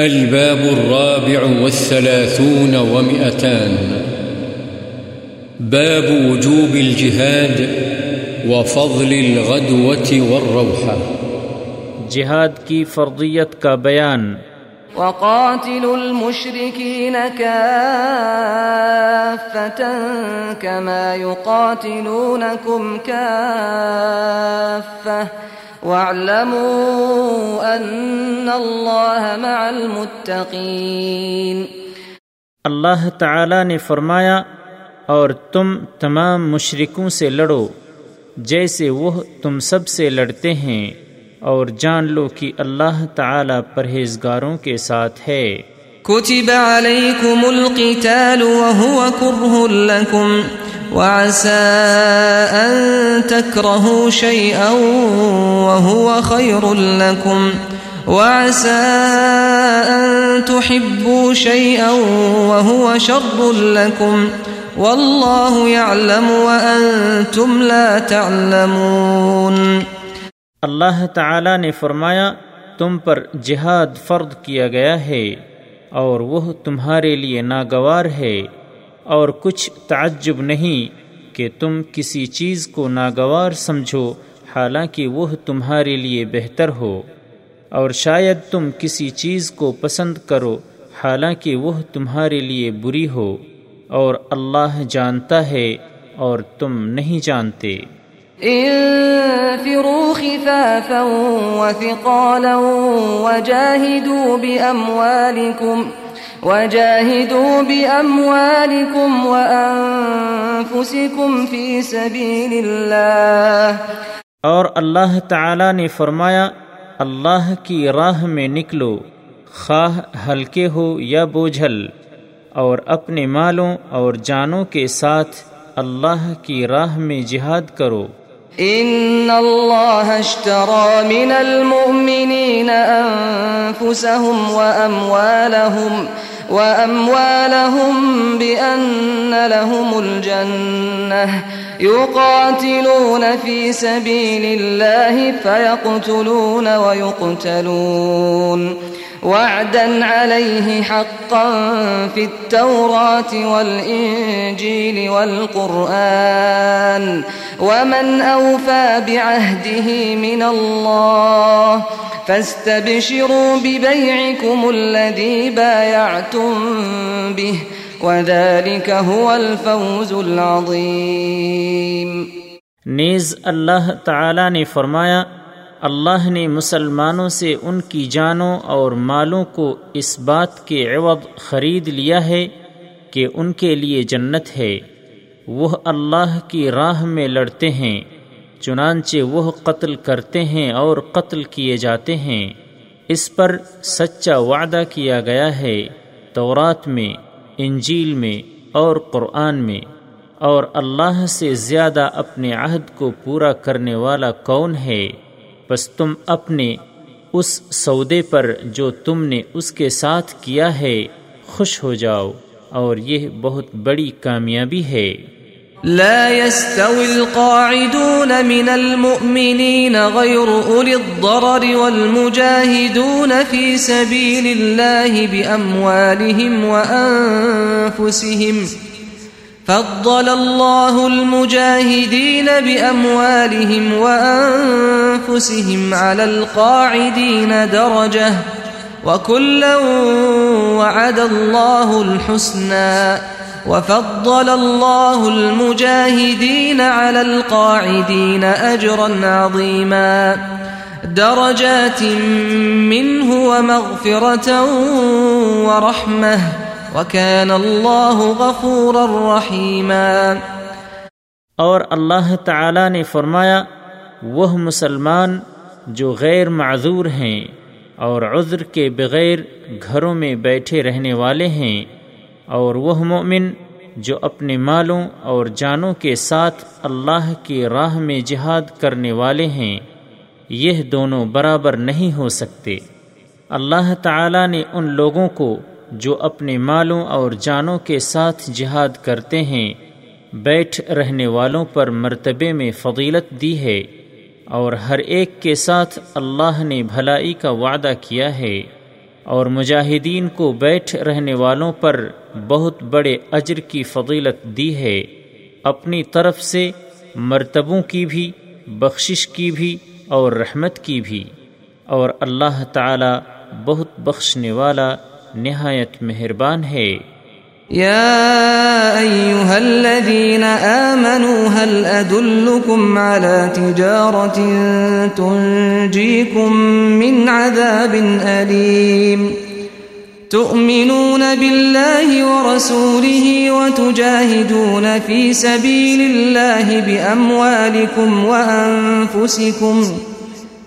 الباب الرابع والثلاثون ومئتان باب وجوب الجهاد وفضل الغدوة والروحة جہاد کی فرضیت کا بیان. وقاتلوا المشركين كافة كما يقاتلونكم كافة واعلموا ان اللہ مع المتقین. اللہ تعالی نے فرمایا اور تم تمام مشرکوں سے لڑو جیسے وہ تم سب سے لڑتے ہیں اور جان لو کہ اللہ تعالی پرہیزگاروں کے ساتھ ہے. کتب علیکم القتال وهو کرہ لکم وعسى أن تكرهوا شيئا وهو خير لكم وعسى أن تحبوا شيئا وهو شر لكم والله يعلم وأنتم لا تعلمون. اللہ تعالی نے فرمایا تم پر جہاد فرض کیا گیا ہے اور وہ تمہارے لیے ناگوار ہے اور کچھ تعجب نہیں کہ تم کسی چیز کو ناگوار سمجھو حالانکہ وہ تمہارے لیے بہتر ہو اور شاید تم کسی چیز کو پسند کرو حالانکہ وہ تمہارے لیے بری ہو اور اللہ جانتا ہے اور تم نہیں جانتے. انفروا خفافا وثقالا وجاہدوا بأموالکم وجاهدوا بأموالكم وأنفسكم في سبيل الله. اور اللہ تعالی نے فرمایا اللہ کی راہ میں نکلو خواہ ہلکے ہو یا بوجھل اور اپنے مالوں اور جانوں کے ساتھ اللہ کی راہ میں جہاد کرو. ان اللہ اشترى من المؤمنین انفسهم واموالهم بان لهم الجنہ یقاتلون فی سبیل اللہ فیقتلون ویقتلون وعدا علیہ حقا فی التوراة والانجیل والقرآن ومن اوفى بعهده من الله فاستبشروا ببيعكم الذي بايعتم به وذلك هو الفوز العظيم. نیز اللہ تعالی نے فرمایا اللہ نے مسلمانوں سے ان کی جانوں اور مالوں کو اس بات کے عوض خرید لیا ہے کہ ان کے لیے جنت ہے وہ اللہ کی راہ میں لڑتے ہیں چنانچہ وہ قتل کرتے ہیں اور قتل کیے جاتے ہیں اس پر سچا وعدہ کیا گیا ہے تورات میں انجیل میں اور قرآن میں اور اللہ سے زیادہ اپنے عہد کو پورا کرنے والا کون ہے؟ پس تم اپنے اس سودے پر جو تم نے اس کے ساتھ کیا ہے خوش ہو جاؤ اور یہ بہت بڑی کامیابی ہے. لا يستوي القاعدون من المؤمنين غير أولي الضرر والمجاهدون في سبيل الله بأموالهم وأنفسهم فضل الله المجاهدين بأموالهم وأنفسهم على القاعدين درجة وكلا وعد الله الحسنى وفضل الله المجاهدين على القاعدين أجرا عظيما درجات منه ومغفرة ورحمة وكان الله غفورا رحيما. اور اللہ تعالی نے فرمایا وہ مسلمان جو غیر معذور ہیں اور عذر کے بغیر گھروں میں بیٹھے رہنے والے ہیں اور وہ مومن جو اپنے مالوں اور جانوں کے ساتھ اللہ کی راہ میں جہاد کرنے والے ہیں یہ دونوں برابر نہیں ہو سکتے. اللہ تعالی نے ان لوگوں کو جو اپنے مالوں اور جانوں کے ساتھ جہاد کرتے ہیں بیٹھ رہنے والوں پر مرتبے میں فضیلت دی ہے اور ہر ایک کے ساتھ اللہ نے بھلائی کا وعدہ کیا ہے اور مجاہدین کو بیٹھ رہنے والوں پر بہت بڑے اجر کی فضیلت دی ہے، اپنی طرف سے مرتبوں کی بھی، بخشش کی بھی اور رحمت کی بھی، اور اللہ تعالی بہت بخشنے والا نہایت مہربان ہے۔ يا أيها الذين آمنوا هل أدلكم على تجارة تنجيكم من عذاب أليم تؤمنون بالله ورسوله وتجاهدون في سبيل الله بأموالكم وأنفسكم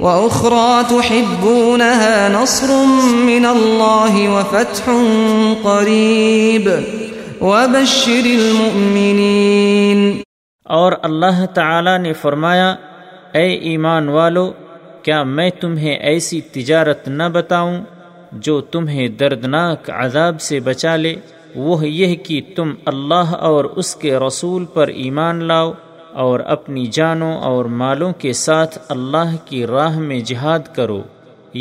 وأخرى تحبونها نصر من الله وفتح قريب وبشر المؤمنين۔ اور اللہ تعالی نے فرمایا، اے ایمان والو، کیا میں تمہیں ایسی تجارت نہ بتاؤں جو تمہیں دردناک عذاب سے بچا لے، وہ یہ کہ تم اللہ اور اس کے رسول پر ایمان لاؤ اور اپنی جانوں اور مالوں کے ساتھ اللہ کی راہ میں جہاد کرو،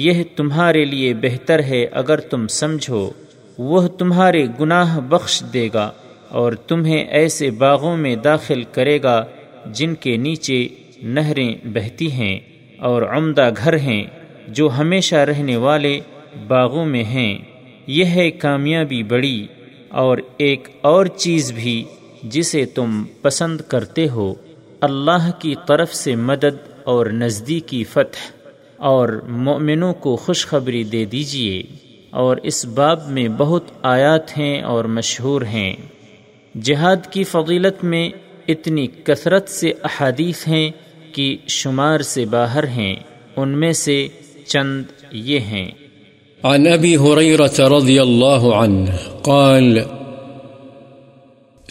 یہ تمہارے لیے بہتر ہے اگر تم سمجھو، وہ تمہارے گناہ بخش دے گا اور تمہیں ایسے باغوں میں داخل کرے گا جن کے نیچے نہریں بہتی ہیں اور عمدہ گھر ہیں جو ہمیشہ رہنے والے باغوں میں ہیں، یہ ہے کامیابی بڑی اور ایک اور چیز بھی جسے تم پسند کرتے ہو، اللہ کی طرف سے مدد اور نزدیکی فتح، اور مومنوں کو خوشخبری دے دیجیے۔ اور اس باب میں بہت آیات ہیں اور مشہور ہیں۔ جہاد کی فضیلت میں اتنی کثرت سے احادیث ہیں کہ شمار سے باہر ہیں، ان میں سے چند یہ ہیں۔ عن ابی ہریرہ رضی اللہ عنہ قال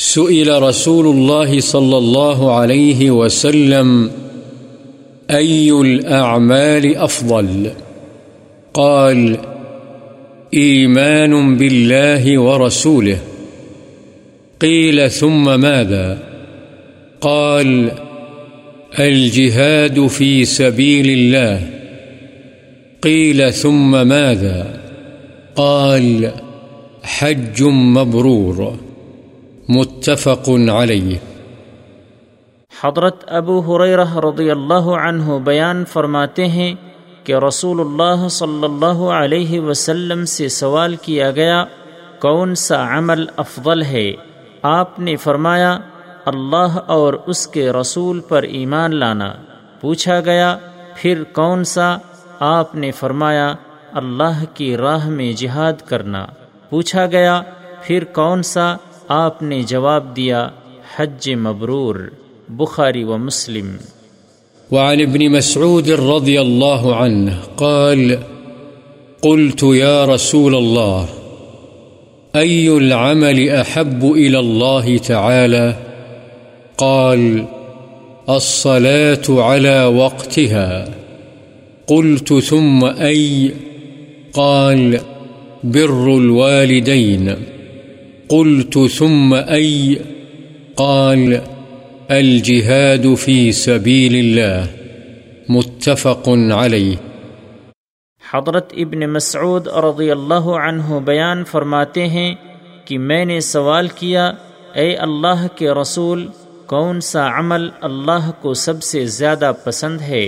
سئل رسول اللہ صلی اللہ علیہ وسلم ای الاعمال افضل؟ قال ایمان باللہ ورسولہ۔ قيل ثم ماذا؟ قال الجهاد في سبيل الله۔ قيل ثم ماذا؟ قال حج مبرور۔ متفق عليه۔ حضرت ابو ہریرہ رضی اللہ عنہ بیان فرماتے ہیں کہ رسول اللہ صلی اللہ علیہ وسلم سے سوال کیا گیا، کون سا عمل افضل ہے؟ آپ نے فرمایا، اللہ اور اس کے رسول پر ایمان لانا۔ پوچھا گیا، پھر کون سا؟ آپ نے فرمایا، اللہ کی راہ میں جہاد کرنا۔ پوچھا گیا، پھر کون سا؟ آپ نے جواب دیا، حج مبرور۔ بخاری و مسلم۔ وعن ابن مسعود رضی اللہ عنہ قال قلت یا رسول اللہ أي العمل أحب إلى الله تعالى؟ قال الصلاة على وقتها۔ قلت ثم أي؟ قال بر الوالدين۔ قلت ثم أي؟ قال الجهاد في سبيل الله۔ متفق عليه۔ حضرت ابن مسعود رضی اللہ عنہ بیان فرماتے ہیں کہ میں نے سوال کیا، اے اللہ کے رسول، کون سا عمل اللہ کو سب سے زیادہ پسند ہے؟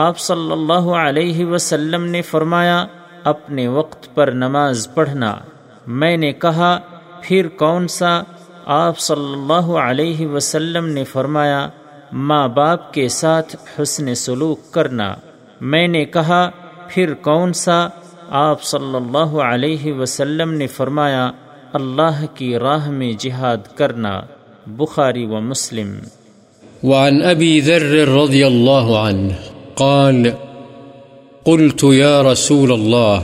آپ صلی اللہ علیہ وسلم نے فرمایا، اپنے وقت پر نماز پڑھنا۔ میں نے کہا، پھر کون سا؟ آپ صلی اللہ علیہ وسلم نے فرمایا، ماں باپ کے ساتھ حسن سلوک کرنا۔ میں نے کہا، پھر کون سا؟ آپ صلی اللہ علیہ وسلم نے فرمایا، اللہ کی راہ میں جہاد کرنا۔ بخاری و مسلم۔ وعن ابی ذر رضی اللہ عنہ قال قلت یا رسول اللہ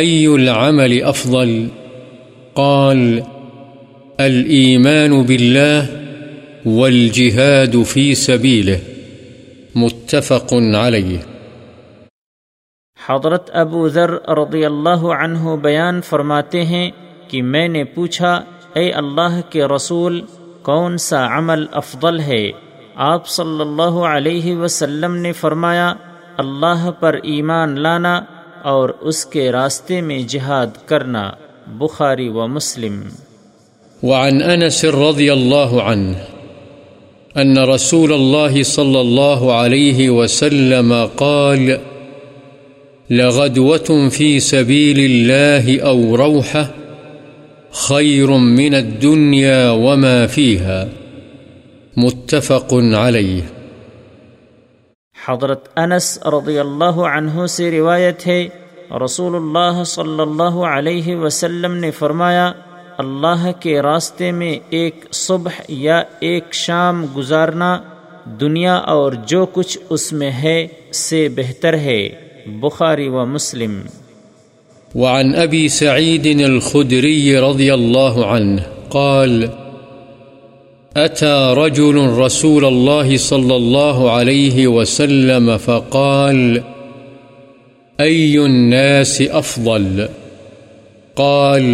ای العمل افضل؟ قال الإيمان بالله والجهاد في سبيله متفق عليه۔ حضرت ابو ذر رضی اللہ عنہ بیان فرماتے ہیں کہ میں نے پوچھا، اے اللہ کے رسول، کون سا عمل افضل ہے؟ آپ صلی اللہ علیہ وسلم نے فرمایا، اللہ پر ایمان لانا اور اس کے راستے میں جہاد کرنا۔ بخاری و مسلم۔ وعن انس رضی اللہ عنہ ان رسول اللہ صلی اللہ علیہ وسلم قال لغدوة في سبيل الله أو روحة خير من الدنيا وما فيها متفق عليه۔ حضرت انس رضی اللہ عنہ سے روایت ہے، رسول اللہ صلی اللہ علیہ وسلم نے فرمایا، اللہ کے راستے میں ایک صبح یا ایک شام گزارنا دنیا اور جو کچھ اس میں ہے سے بہتر ہے۔ بخاری و مسلم۔ وعن ابی سعید الخدری رضی اللہ عنہ قال اتى رجل رسول الله صلی اللہ علیہ وسلم فقال أي الناس أفضل؟ قال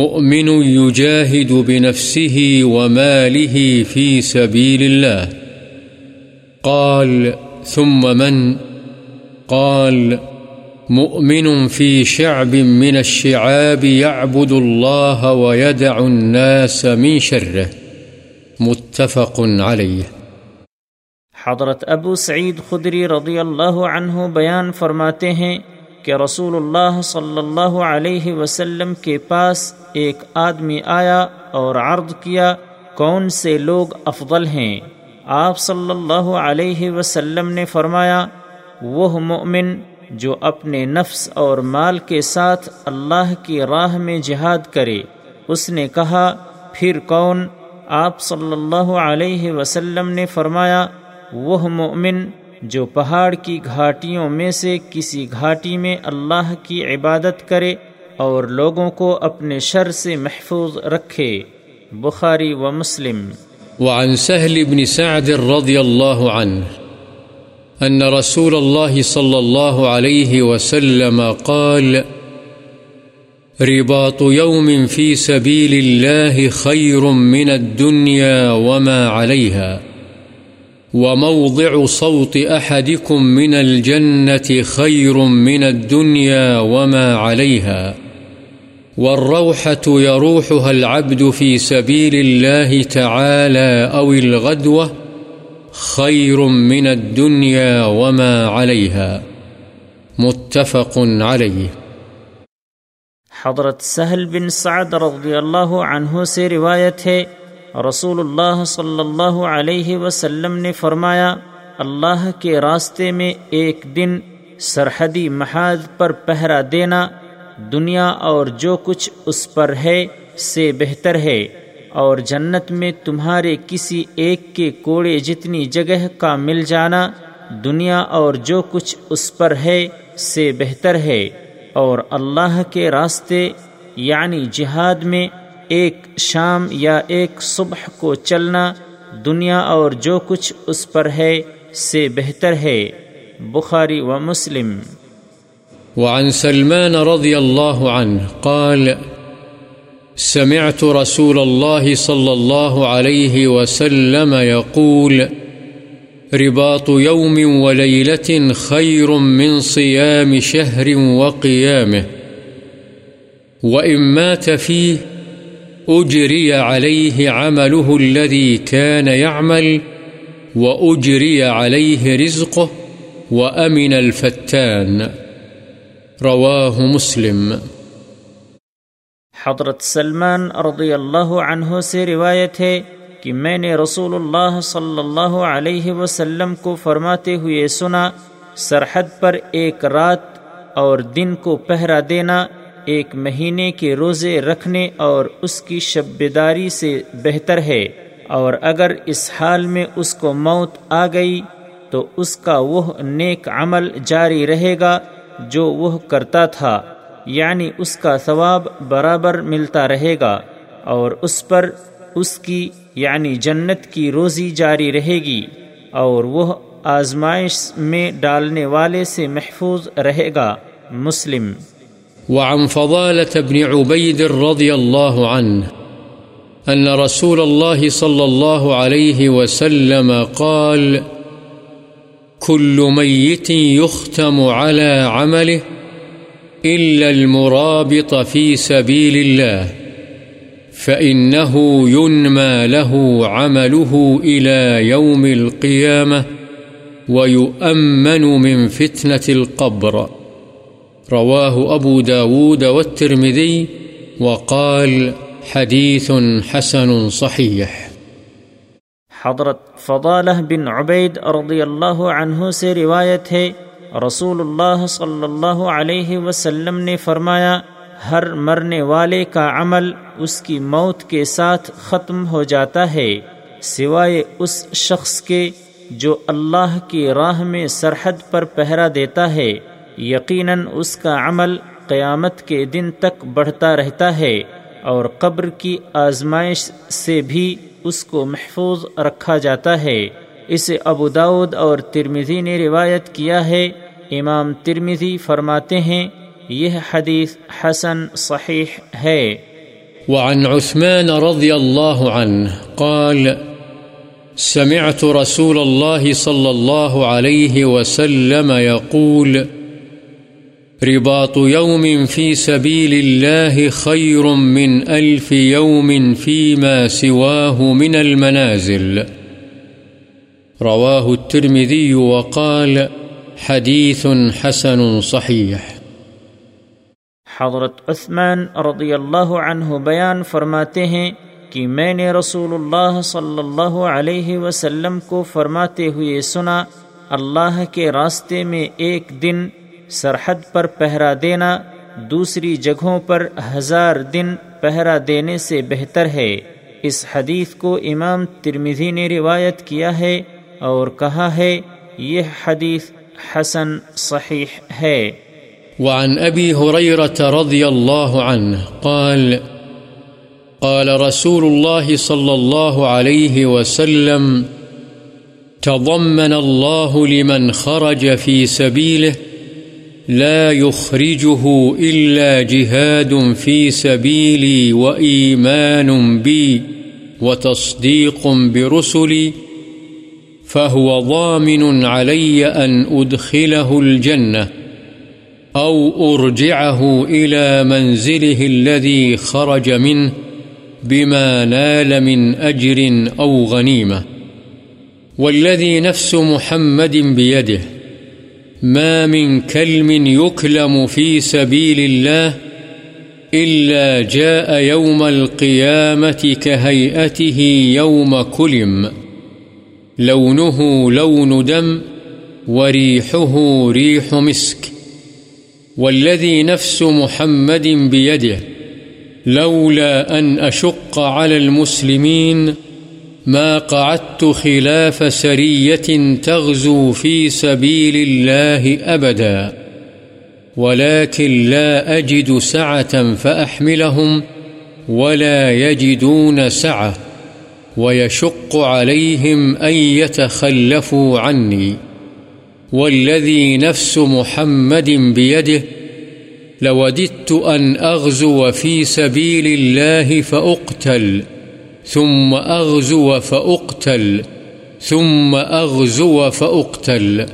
مؤمن يجاهد بنفسه وماله في سبيل الله۔ قال ثم من؟ قال مؤمن في شعب من الشعاب يعبد الله ويدع الناس من شره متفق عليه۔ حضرت ابو سعید خدری رضی اللہ عنہ بیان فرماتے ہیں کہ رسول اللہ صلی اللہ علیہ وسلم کے پاس ایک آدمی آیا اور عرض کیا، کون سے لوگ افضل ہیں؟ آپ صلی اللہ علیہ وسلم نے فرمایا، وہ مؤمن جو اپنے نفس اور مال کے ساتھ اللہ کی راہ میں جہاد کرے۔ اس نے کہا، پھر کون؟ آپ صلی اللہ علیہ وسلم نے فرمایا، وہ مؤمن جو پہاڑ کی گھاٹیوں میں سے کسی گھاٹی میں اللہ کی عبادت کرے اور لوگوں کو اپنے شر سے محفوظ رکھے۔ بخاری و مسلم۔ وعن سہل بن سعد رضی اللہ عنہ ان رسول الله صلى الله عليه وسلم قال رباط يوم في سبيل الله خير من الدنيا وما عليها وموضع صوت أحدكم من الجنة خير من الدنيا وما عليها والروحة يروحها العبد في سبيل الله تعالى أو الغدوة خیر من الدنیا وما علیها متفق علیہ۔ حضرت سہل بن سعد رضی اللہ عنہ سے روایت ہے، رسول اللہ صلی اللہ علیہ وسلم نے فرمایا، اللہ کے راستے میں ایک دن سرحدی محاذ پر پہرا دینا دنیا اور جو کچھ اس پر ہے سے بہتر ہے، اور جنت میں تمہارے کسی ایک کے کوڑے جتنی جگہ کا مل جانا دنیا اور جو کچھ اس پر ہے سے بہتر ہے، اور اللہ کے راستے یعنی جہاد میں ایک شام یا ایک صبح کو چلنا دنیا اور جو کچھ اس پر ہے سے بہتر ہے۔ بخاری و مسلم۔ وعن سلمان رضی اللہ عنہ قال سمعت رسول الله صلى الله عليه وسلم يقول رباط يوم وليلة خير من صيام شهر وقيامه وإن مات فيه أجري عليه عمله الذي كان يعمل وأجري عليه رزقه وأمن الفتان۔ رواه مسلم۔ حضرت سلمان رضی اللہ عنہ سے روایت ہے کہ میں نے رسول اللہ صلی اللہ علیہ وسلم کو فرماتے ہوئے سنا، سرحد پر ایک رات اور دن کو پہرا دینا ایک مہینے کے روزے رکھنے اور اس کی شب بیداری سے بہتر ہے، اور اگر اس حال میں اس کو موت آ گئی تو اس کا وہ نیک عمل جاری رہے گا جو وہ کرتا تھا، یعنی اس کا ثواب برابر ملتا رہے گا، اور اس پر اس کی یعنی جنت کی روزی جاری رہے گی اور وہ آزمائش میں ڈالنے والے سے محفوظ رہے گا۔ مسلم۔ وعن فضالة بن عبيد رضي الله عنه أن رسول الله صلى الله عليه وسلم قال: كل ميت يختم على عمله إلا المرابط في سبيل الله فإنه ينمى له عمله إلى يوم القيامة ويؤمن من فتنة القبر، رواه أبو داود والترمذي وقال حديث حسن صحيح۔ حضرت فضالہ بن عبید رضی اللہ عنہ سے روایت ہے، رسول اللہ صلی اللہ علیہ وسلم نے فرمایا: ہر مرنے والے کا عمل اس کی موت کے ساتھ ختم ہو جاتا ہے سوائے اس شخص کے جو اللہ کی راہ میں سرحد پر پہرا دیتا ہے، یقیناً اس کا عمل قیامت کے دن تک بڑھتا رہتا ہے اور قبر کی آزمائش سے بھی اس کو محفوظ رکھا جاتا ہے۔ اسے ابو داود اور ترمذی نے روایت کیا ہے۔ امام ترمذی فرماتے ہیں یہ حدیث حسن صحیح ہے۔ وعن عثمان رضی اللہ عنہ قال: سمعت رسول اللہ صلی اللہ علیہ وسلم يقول: رباط يوم في سبيل الله خير من 1000 يوم فيما سواه من المنازل، رواه الترمذي وقال حديث حسن صحيح۔ حضرت عثمان رضی اللہ عنہ بیان فرماتے ہیں کہ میں نے رسول اللہ صلی اللہ علیہ وسلم کو فرماتے ہوئے سنا: اللہ کے راستے میں ایک دن سرحد پر پہرا دینا دوسری جگہوں پر 1000 دن پہرا دینے سے بہتر ہے۔ اس حدیث کو امام ترمذی نے روایت کیا ہے اور کہا ہے یہ حدیث حسن صحیح ہے۔ وعن ابی ہریرہ رضی اللہ عنہ قال: قال رسول اللہ صلی اللہ علیہ وسلم: تضمن اللہ لمن خرج فی سبیلہ لا يخرجه إلا جهاد في سبيلي وإيمان بي وتصديق برسلي فهو ضامن علي أن أدخله الجنة أو أرجعه إلى منزله الذي خرج منه بما نال من أجر أو غنيمة، والذي نفس محمد بيده ما من كلم يكلم في سبيل الله إلا جاء يوم القيامة كهيئته يوم كلم، لونه لون دم وريحه ريح مسك، والذي نفس محمد بيده لولا أن أشق على المسلمين ما قعدت خلاف سرية تغزو في سبيل الله أبدا، ولكن لا أجد سعة فأحملهم ولا يجدون سعة ويشق عليهم أن يتخلفوا عني، والذي نفس محمد بيده لوددت أن أغزو في سبيل الله فأقتل ثم أغزو فأقتل ثم أغزو فأقتل،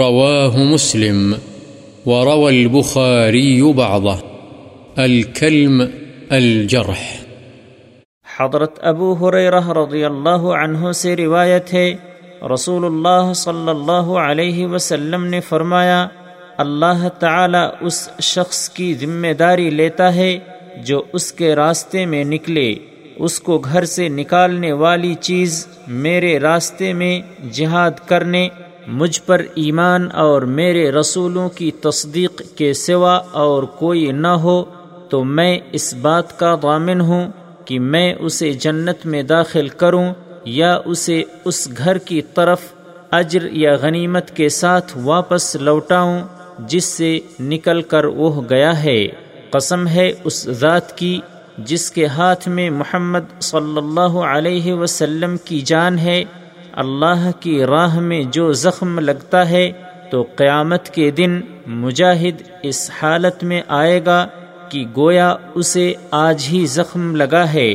رواه مسلم وروى البخاري بعضه، الكلم الجرح۔ حضرت ابو ہریرہ رضی اللہ عنہ سے روایت ہے، رسول اللہ صلی اللہ علیہ وسلم نے فرمایا: اللہ تعالی اس شخص کی ذمہ داری لیتا ہے جو اس کے راستے میں نکلے، اس کو گھر سے نکالنے والی چیز میرے راستے میں جہاد کرنے، مجھ پر ایمان اور میرے رسولوں کی تصدیق کے سوا اور کوئی نہ ہو تو میں اس بات کا ضامن ہوں کہ میں اسے جنت میں داخل کروں یا اسے اس گھر کی طرف اجر یا غنیمت کے ساتھ واپس لوٹاؤں جس سے نکل کر وہ گیا ہے۔ قسم ہے اس ذات کی جس کے ہاتھ میں محمد صلی اللہ علیہ وسلم کی جان ہے، اللہ کی راہ میں جو زخم لگتا ہے تو قیامت کے دن مجاہد اس حالت میں آئے گا کہ گویا اسے آج ہی زخم لگا ہے،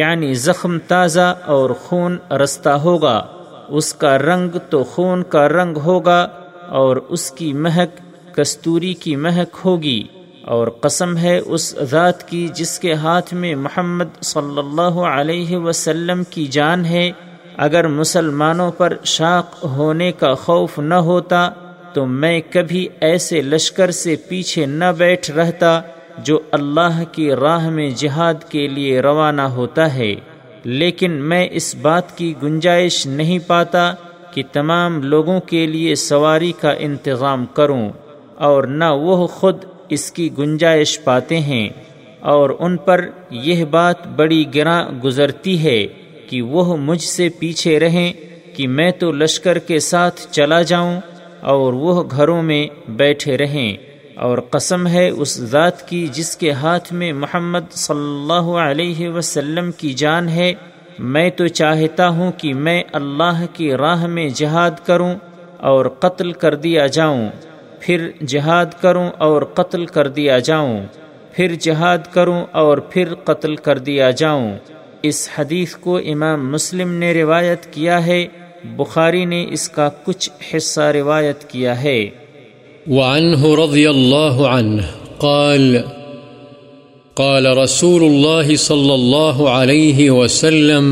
یعنی زخم تازہ اور خون رستہ ہوگا، اس کا رنگ تو خون کا رنگ ہوگا اور اس کی مہک کستوری کی مہک ہوگی، اور قسم ہے اس ذات کی جس کے ہاتھ میں محمد صلی اللہ علیہ وسلم کی جان ہے۔ اگر مسلمانوں پر شاق ہونے کا خوف نہ ہوتا تو میں کبھی ایسے لشکر سے پیچھے نہ بیٹھ رہتا جو اللہ کی راہ میں جہاد کے لیے روانہ ہوتا ہے، لیکن میں اس بات کی گنجائش نہیں پاتا کہ تمام لوگوں کے لیے سواری کا انتظام کروں، اور نہ وہ خود اس کی گنجائش پاتے ہیں، اور ان پر یہ بات بڑی گراں گزرتی ہے کہ وہ مجھ سے پیچھے رہیں کہ میں تو لشکر کے ساتھ چلا جاؤں اور وہ گھروں میں بیٹھے رہیں۔ اور قسم ہے اس ذات کی جس کے ہاتھ میں محمد صلی اللہ علیہ وسلم کی جان ہے، میں تو چاہتا ہوں کہ میں اللہ کی راہ میں جہاد کروں اور قتل کر دیا جاؤں، پھر جہاد کروں اور قتل کر دیا جاؤں، پھر جہاد کروں اور پھر قتل کر دیا جاؤں۔ اس حدیث کو امام مسلم نے روایت کیا ہے، بخاری نے اس کا کچھ حصہ روایت کیا ہے۔ وعنه رضی اللہ عنہ قال قال رسول اللہ صلی اللہ علیہ وسلم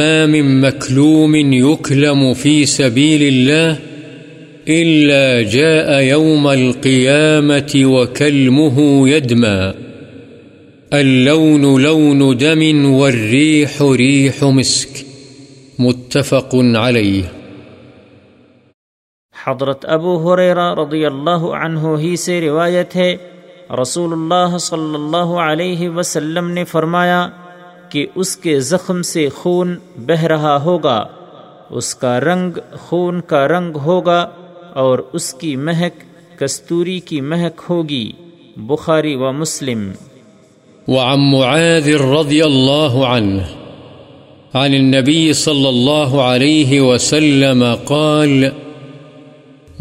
ما من مكلوم يكلم في سبيل الله إلا جاء يوم القيامة وكلمه يدمى اللون لون دم والريح ريح مسك متفق عليه۔ حضرت ابو ہریرہ رضی اللہ عنہ ہی سے روایت ہے، رسول اللہ صلی اللہ علیہ وسلم نے فرمایا کہ اس کے زخم سے خون بہہ رہا ہوگا، اس کا رنگ خون کا رنگ ہوگا اور اس کی مہک کستوری کی مہک ہوگی۔ بخاری و مسلم۔ وعن معاذ رضی اللہ عنہ عن النبی صلی اللہ علیہ وسلم قال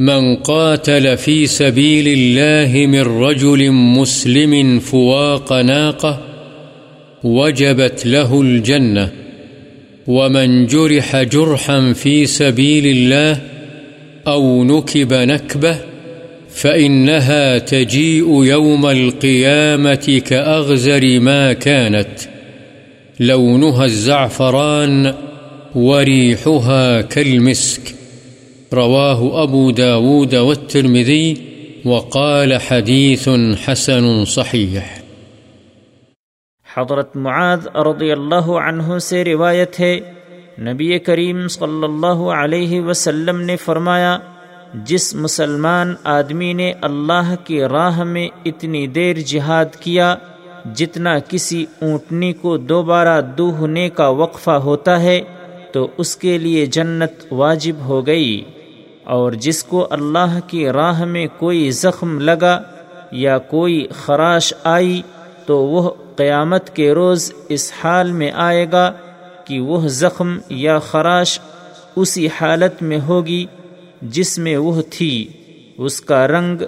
من قاتل في سبيل الله من رجل مسلم فواق ناقة وجبت له الجنة ومن جرح جرحا في سبيل الله أو نكب نكبة فإنها تجيء يوم القيامة كأغزر ما كانت لونها الزعفران وريحها كالمسك رواه ابو داود والترمذی وقال حدیث حسن صحیح۔ حضرت معاذ رضی اللہ عنہ سے روایت ہے، نبی کریم صلی اللہ علیہ وسلم نے فرمایا جس مسلمان آدمی نے اللہ کی راہ میں اتنی دیر جہاد کیا جتنا کسی اونٹنی کو دوبارہ دوہنے کا وقفہ ہوتا ہے تو اس کے لیے جنت واجب ہو گئی، اور جس کو اللہ کی راہ میں کوئی زخم لگا یا کوئی خراش آئی تو وہ قیامت کے روز اس حال میں آئے گا کہ وہ زخم یا خراش اسی حالت میں ہوگی جس میں وہ تھی، اس کا رنگ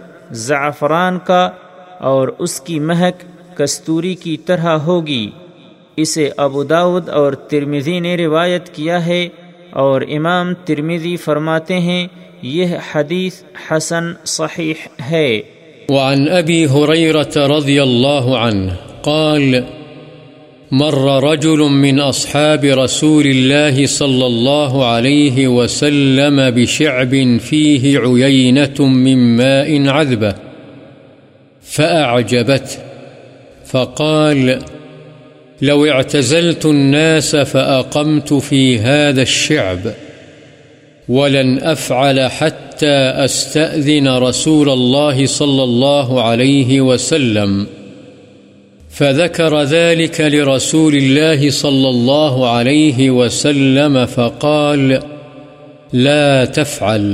زعفران کا اور اس کی مہک کستوری کی طرح ہوگی۔ اسے ابو داود اور ترمذی نے روایت کیا ہے، اور امام ترمذی فرماتے ہیں یہ حدیث حسن صحیح ہے۔ وعن ابی ہریرہ رضی اللہ عنہ قال مر رجل من اصحاب رسول اللہ صلی اللہ علیہ وسلم بشعب فيه عيينة من ماء عذبة فأعجبت فقال لو اعتزلت الناس فأقمت في هذا الشعب ولن أفعل حتى أستأذن رسول الله صلى الله عليه وسلم فذكر ذلك لرسول الله صلى الله عليه وسلم فقال لا تفعل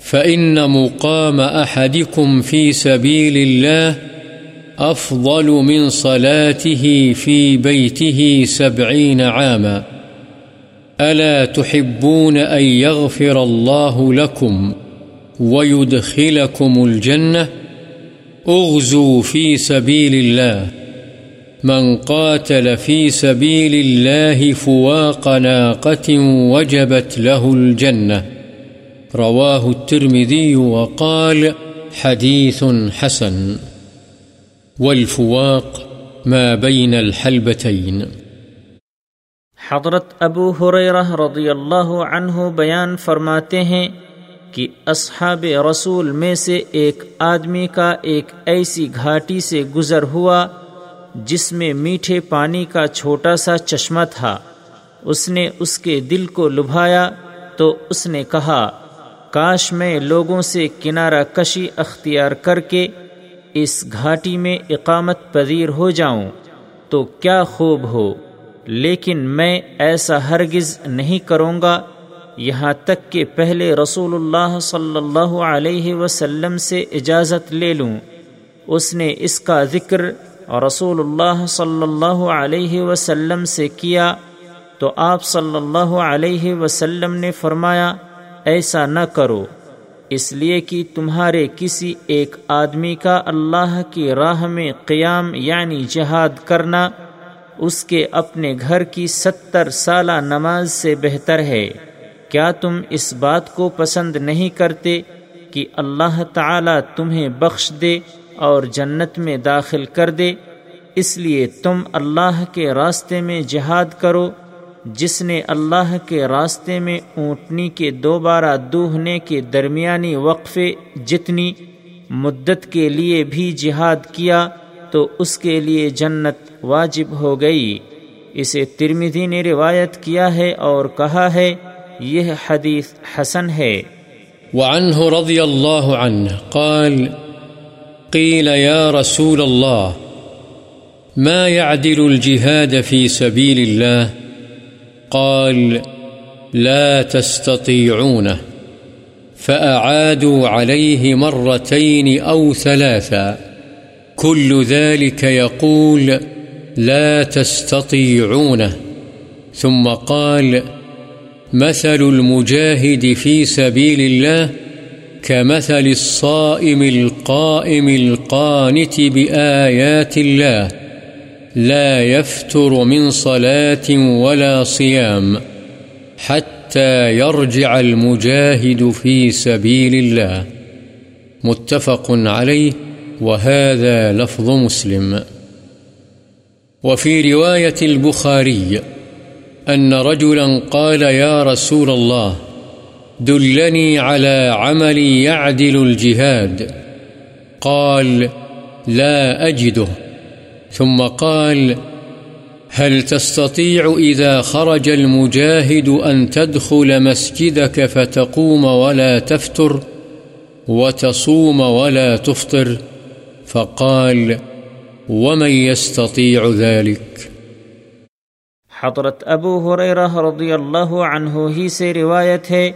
فإن مقام أحدكم في سبيل الله أفضل من صلاته في بيته 70 عاما ألا تحبون أن يغفر الله لكم ويدخلكم الجنة اغزوا في سبيل الله من قاتل في سبيل الله فواق ناقة وجبت له الجنة رواه الترمذي وقال حديث حسن والفواق ما بين الحلبتين. حضرت ابو ہریرہ رضی اللہ عنہ بیان فرماتے ہیں کہ اصحاب رسول میں سے ایک آدمی کا ایک ایسی گھاٹی سے گزر ہوا جس میں میٹھے پانی کا چھوٹا سا چشمہ تھا، اس نے اس کے دل کو لبھایا تو اس نے کہا کاش میں لوگوں سے کنارہ کشی اختیار کر کے اس گھاٹی میں اقامت پذیر ہو جاؤں تو کیا خوب ہو، لیکن میں ایسا ہرگز نہیں کروں گا، یہاں تک کہ پہلے رسول اللہ صلی اللہ علیہ وسلم سے اجازت لے لوں۔ اس نے اس کا ذکر رسول اللہ صلی اللہ علیہ وسلم سے کیا تو آپ صلی اللہ علیہ وسلم نے فرمایا ایسا نہ کرو، اس لیے کہ تمہارے کسی ایک آدمی کا اللہ کی راہ میں قیام یعنی جہاد کرنا اس کے اپنے گھر کی 70 سالہ نماز سے بہتر ہے۔ کیا تم اس بات کو پسند نہیں کرتے کہ اللہ تعالی تمہیں بخش دے اور جنت میں داخل کر دے، اس لیے تم اللہ کے راستے میں جہاد کرو۔ جس نے اللہ کے راستے میں اونٹنی کے دوبارہ دوہنے کے درمیانی وقفے جتنی مدت کے لیے بھی جہاد کیا تو اس کے لیے جنت واجب ہو گئی۔ اسے ترمذی نے روایت کیا ہے اور کہا ہے یہ حدیث حسن ہے۔ وعنہ رضی اللہ عنہ قال قیل یا رسول اللہ ما يعدل الجہاد فی سبیل اللہ قال لا تستطيعونه فأعادوا عليه مرتين أو 3 كل ذلك يقول لا تستطيعونه ثم قال مثل المجاهد في سبيل الله كمثل الصائم القائم القانت بآيات الله لا يفتر من صلاة ولا صيام حتى يرجع المجاهد في سبيل الله متفق عليه وهذا لفظ مسلم. وفي رواية البخاري أن رجلا قال يا رسول الله دلني على عمل يعدل الجهاد قال لا أجده ثم قال هل تستطيع إذا خرج المجاهد أن تدخل مسجدك فتقوم ولا تفتر وتصوم ولا تفطر فقال ومن يستطيع ذلك. حضرت ابو ہریرہ رضی اللہ عنہ ہی سے روایت ہے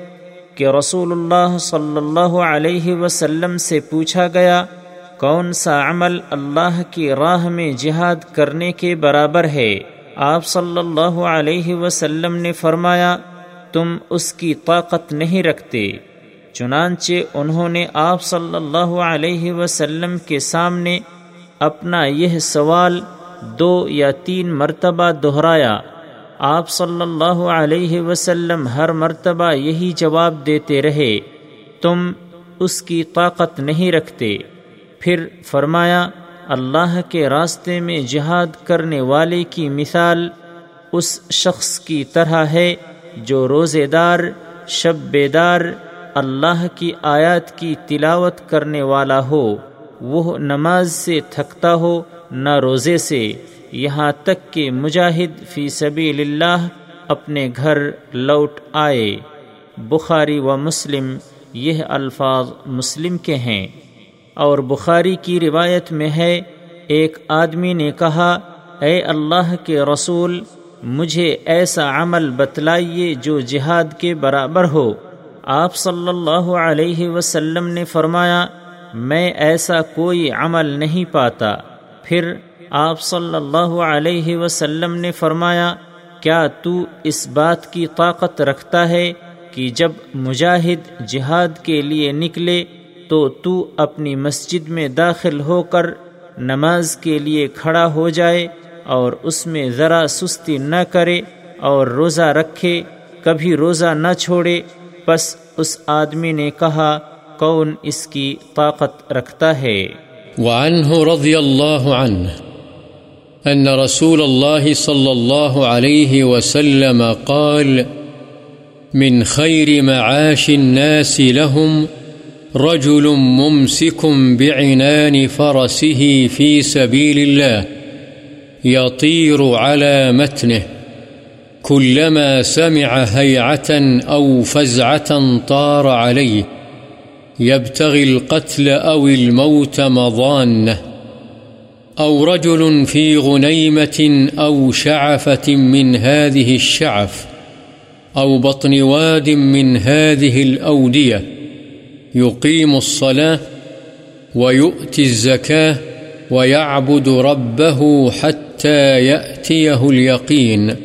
کہ رسول اللہ صلی اللہ علیہ وسلم سے پوچھا گیا کون سا عمل اللہ کی راہ میں جہاد کرنے کے برابر ہے؟ آپ صلی اللہ علیہ وسلم نے فرمایا تم اس کی طاقت نہیں رکھتے۔ چنانچہ انہوں نے آپ صلی اللہ علیہ وسلم کے سامنے اپنا یہ سوال 2 یا 3 مرتبہ دہرایا، آپ صلی اللہ علیہ وسلم ہر مرتبہ یہی جواب دیتے رہے تم اس کی طاقت نہیں رکھتے۔ پھر فرمایا اللہ کے راستے میں جہاد کرنے والے کی مثال اس شخص کی طرح ہے جو روزے دار، شب بیدار، اللہ کی آیات کی تلاوت کرنے والا ہو، وہ نماز سے تھکتا ہو نہ روزے سے، یہاں تک کہ مجاہد فی سبیل اللہ اپنے گھر لوٹ آئے۔ بخاری و مسلم، یہ الفاظ مسلم کے ہیں۔ اور بخاری کی روایت میں ہے ایک آدمی نے کہا اے اللہ کے رسول مجھے ایسا عمل بتلائیے جو جہاد کے برابر ہو۔ آپ صلی اللہ علیہ وسلم نے فرمایا میں ایسا کوئی عمل نہیں پاتا، پھر آپ صلی اللہ علیہ وسلم نے فرمایا، کیا تو اس بات کی طاقت رکھتا ہے کہ جب مجاہد جہاد کے لیے نکلے تو تو اپنی مسجد میں داخل ہو کر نماز کے لیے کھڑا ہو جائے اور اس میں ذرا سستی نہ کرے اور روزہ رکھے، کبھی روزہ نہ چھوڑے؟ پس اس آدمی نے کہا، کون اس کی طاقت رکھتا ہے؟ وعنہ رضی اللہ عنہ ان رسول اللہ صلی اللہ علیہ وسلم قال من خير معاش الناس لهم رجل ممسك بعنان فرسه في سبيل الله يطير على متنه كلما سمع هيعة أو فزعة طار عليه يبتغي القتل أو الموت مضانه أو رجل في غنيمة أو شعفة من هذه الشعف أو بطن واد من هذه الأودية يقيم الصلاة ويؤتي الزكاة ويعبد ربه حتى يأتيه اليقين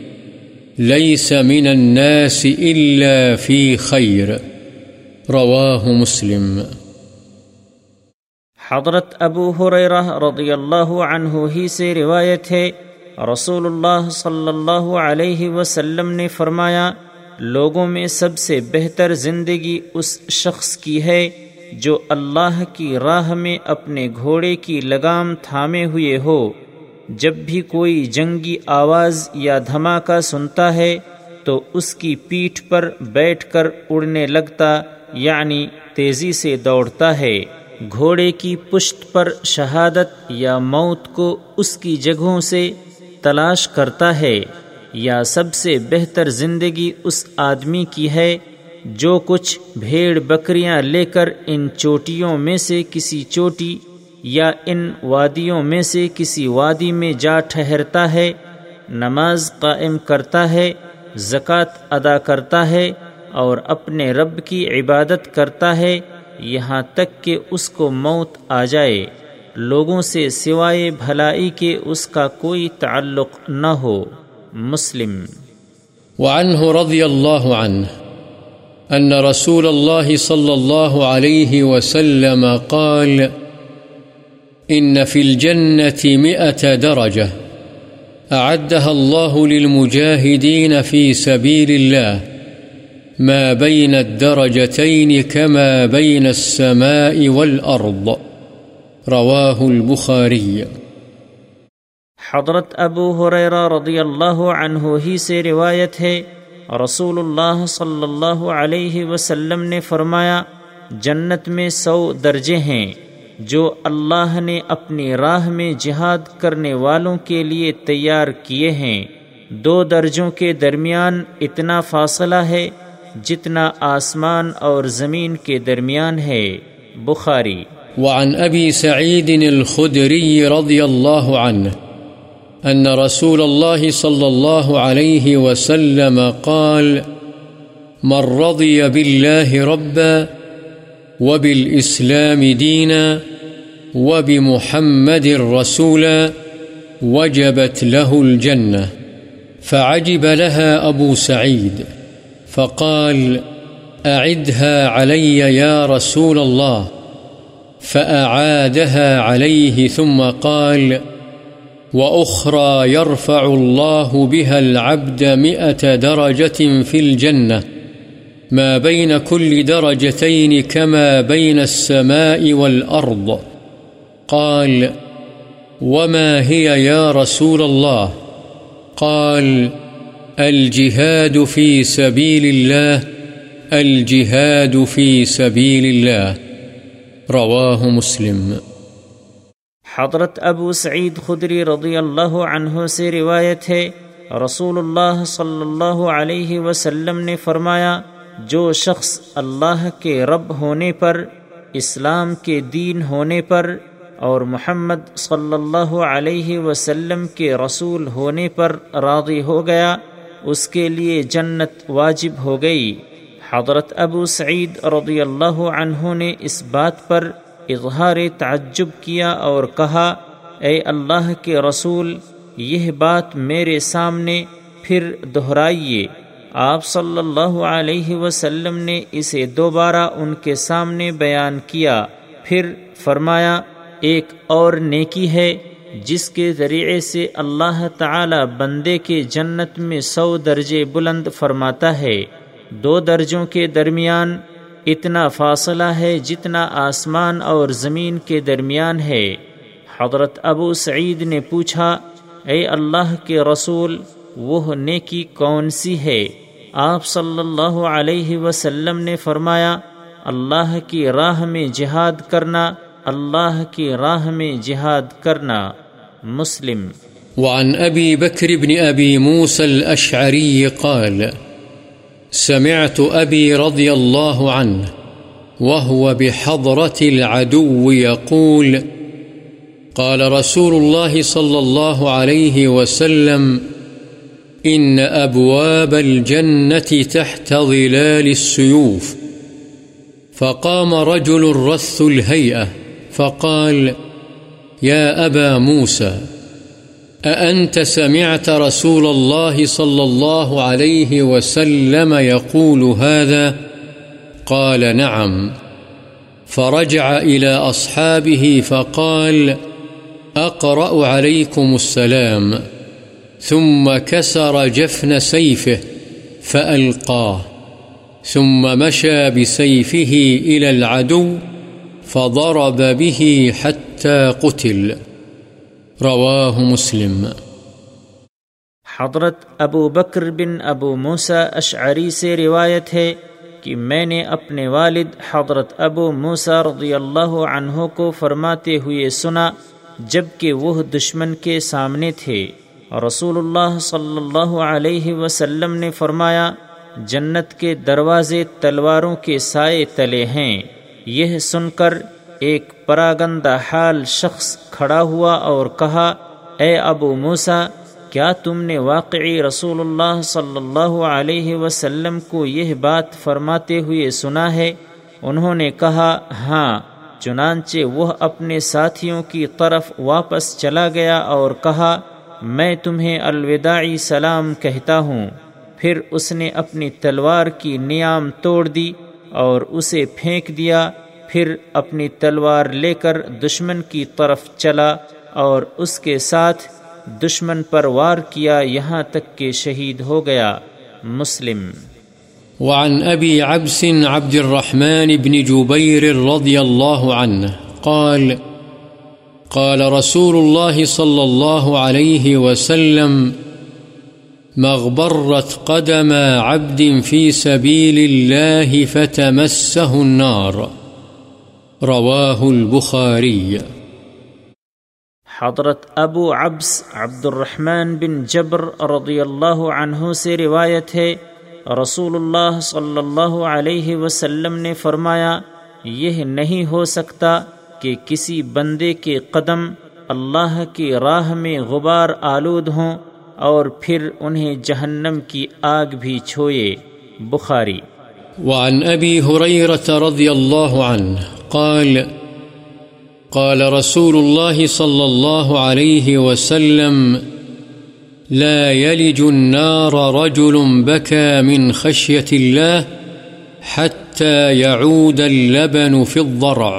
ليس من الناس إلا في خير رواه مسلم۔ حضرت ابو ہریرہ رضی اللہ عنہ ہی سے روایت ہے، رسول اللہ صلی اللہ علیہ وسلم نے فرمایا، لوگوں میں سب سے بہتر زندگی اس شخص کی ہے جو اللہ کی راہ میں اپنے گھوڑے کی لگام تھامے ہوئے ہو۔ جب بھی کوئی جنگی آواز یا دھماکہ سنتا ہے تو اس کی پیٹھ پر بیٹھ کر اڑنے لگتا، یعنی تیزی سے دوڑتا ہے۔ گھوڑے کی پشت پر شہادت یا موت کو اس کی جگہوں سے تلاش کرتا ہے۔ یا سب سے بہتر زندگی اس آدمی کی ہے جو کچھ بھیڑ بکریاں لے کر ان چوٹیوں میں سے کسی چوٹی یا ان وادیوں میں سے کسی وادی میں جا ٹھہرتا ہے، نماز قائم کرتا ہے، زکوٰۃ ادا کرتا ہے اور اپنے رب کی عبادت کرتا ہے، یہاں تک کہ اس کو موت آ جائے، لوگوں سے سوائے بھلائی کے اس کا کوئی تعلق نہ ہو۔ مسلم۔ وعنه رضی اللہ عنہ ان رسول اللہ صلی اللہ علیہ وسلم قال ان في الجنة 100 درجة أعدها الله للمجاهدين في سبيل الله ما بين الدرجتين كما بين السماء والأرض رواه البخاري۔ حضرت ابو ہریرہ رضی اللہ عنہ ہی سے روایت ہے، رسول اللہ صلی اللہ علیہ وسلم نے فرمایا، جنت میں 100 درجے ہیں جو اللہ نے اپنی راہ میں جہاد کرنے والوں کے لیے تیار کیے ہیں۔ 2 درجوں کے درمیان اتنا فاصلہ ہے جتنا آسمان اور زمین کے درمیان ہے۔ بخاری۔ وعن ابی سعید الخدری رضی اللہ عنہ أن رسول الله صلى الله عليه وسلم قال من رضي بالله ربا وبالإسلام دينا وبمحمد رسولا وجبت له الجنة فعجب لها أبو سعيد فقال أعدها علي يا رسول الله فأعادها عليه ثم قال وأخرى يرفع الله بها العبد 100 درجة في الجنة ما بين كل درجتين كما بين السماء والأرض قال وما هي يا رسول الله قال الجهاد في سبيل الله الجهاد في سبيل الله رواه مسلم۔ حضرت ابو سعید خدری رضی اللہ عنہ سے روایت ہے، رسول اللہ صلی اللہ علیہ وسلم نے فرمایا، جو شخص اللہ کے رب ہونے پر، اسلام کے دین ہونے پر اور محمد صلی اللہ علیہ وسلم کے رسول ہونے پر راضی ہو گیا، اس کے لیے جنت واجب ہو گئی۔ حضرت ابو سعید رضی اللہ عنہ نے اس بات پر اظہار تعجب کیا اور کہا، اے اللہ کے رسول یہ بات میرے سامنے پھر دہرائیے۔ آپ صلی اللہ علیہ وسلم نے اسے دوبارہ ان کے سامنے بیان کیا، پھر فرمایا ایک اور نیکی ہے جس کے ذریعے سے اللہ تعالی بندے کے جنت میں 100 درجے بلند فرماتا ہے۔ 2 درجوں کے درمیان اتنا فاصلہ ہے جتنا آسمان اور زمین کے درمیان ہے۔ حضرت ابو سعید نے پوچھا، اے اللہ کے رسول وہ نیکی کون سی ہے؟ آپ صلی اللہ علیہ وسلم نے فرمایا، اللہ کی راہ میں جہاد کرنا، اللہ کی راہ میں جہاد کرنا۔ مسلم۔ وعن ابی بکر بن ابی موسیٰ الاشعری قال سمعت ابی رضی اللہ عنہ وهو بحضرة العدو يقول قال رسول الله صلى الله عليه وسلم إن أبواب الجنة تحت ظلال السيوف، فقام رجل رث الهيئة فقال يا أبا موسى أأنت سمعت رسول الله صلى الله عليه وسلم يقول هذا؟ قال نعم، فرجع إلى أصحابه فقال أقرأ عليكم السلام، ثم كسر جفن سيفه فألقاه، ثم مشى بسيفه إلى العدو فضرب به حتى قتل۔ رواه مسلم۔ حضرت ابو بکر بن ابو موسیٰ اشعری سے روایت ہے کہ میں نے اپنے والد حضرت ابو موسیٰ رضی اللہ عنہ کو فرماتے ہوئے سنا جبکہ وہ دشمن کے سامنے تھے۔ رسول اللہ صلی اللہ علیہ وسلم نے فرمایا، جنت کے دروازے تلواروں کے سائے تلے ہیں۔ یہ سن کر ایک پراگندہ حال شخص کھڑا ہوا اور کہا، اے ابو موسیٰ، کیا تم نے واقعی رسول اللہ صلی اللہ علیہ وسلم کو یہ بات فرماتے ہوئے سنا ہے؟ انہوں نے کہا، ہاں۔ چنانچہ وہ اپنے ساتھیوں کی طرف واپس چلا گیا اور کہا، میں تمہیں الوداعی سلام کہتا ہوں۔ پھر اس نے اپنی تلوار کی نیام توڑ دی اور اسے پھینک دیا، پھر اپنی تلوار لے کر دشمن کی طرف چلا اور اس کے ساتھ دشمن پر وار کیا یہاں تک کہ شہید ہو گیا۔ مسلم۔ وعن أبي عبس عبد الرحمن بن جبير رضي الله عنه قال قال رسول الله صلى الله عليه وسلم ما اغبرت قدم عبد في سبيل الله فتمسه النار۔ رواه البخاري۔ حضرت ابو عبس عبد الرحمن بن جبر رضی اللہ عنہ سے روایت ہے، رسول اللہ صلی اللہ علیہ وسلم نے فرمایا، یہ نہیں ہو سکتا کہ کسی بندے کے قدم اللہ کی راہ میں غبار آلود ہوں اور پھر انہیں جہنم کی آگ بھی چھوئے۔ بخاری۔ وعن ابی ہریرہ رضی اللہ عنہ قال قال رسول اللہ صلی اللہ علیہ وسلم لا يلج النار رجل بكى من خشية الله حتى يعود اللبن في الضرع،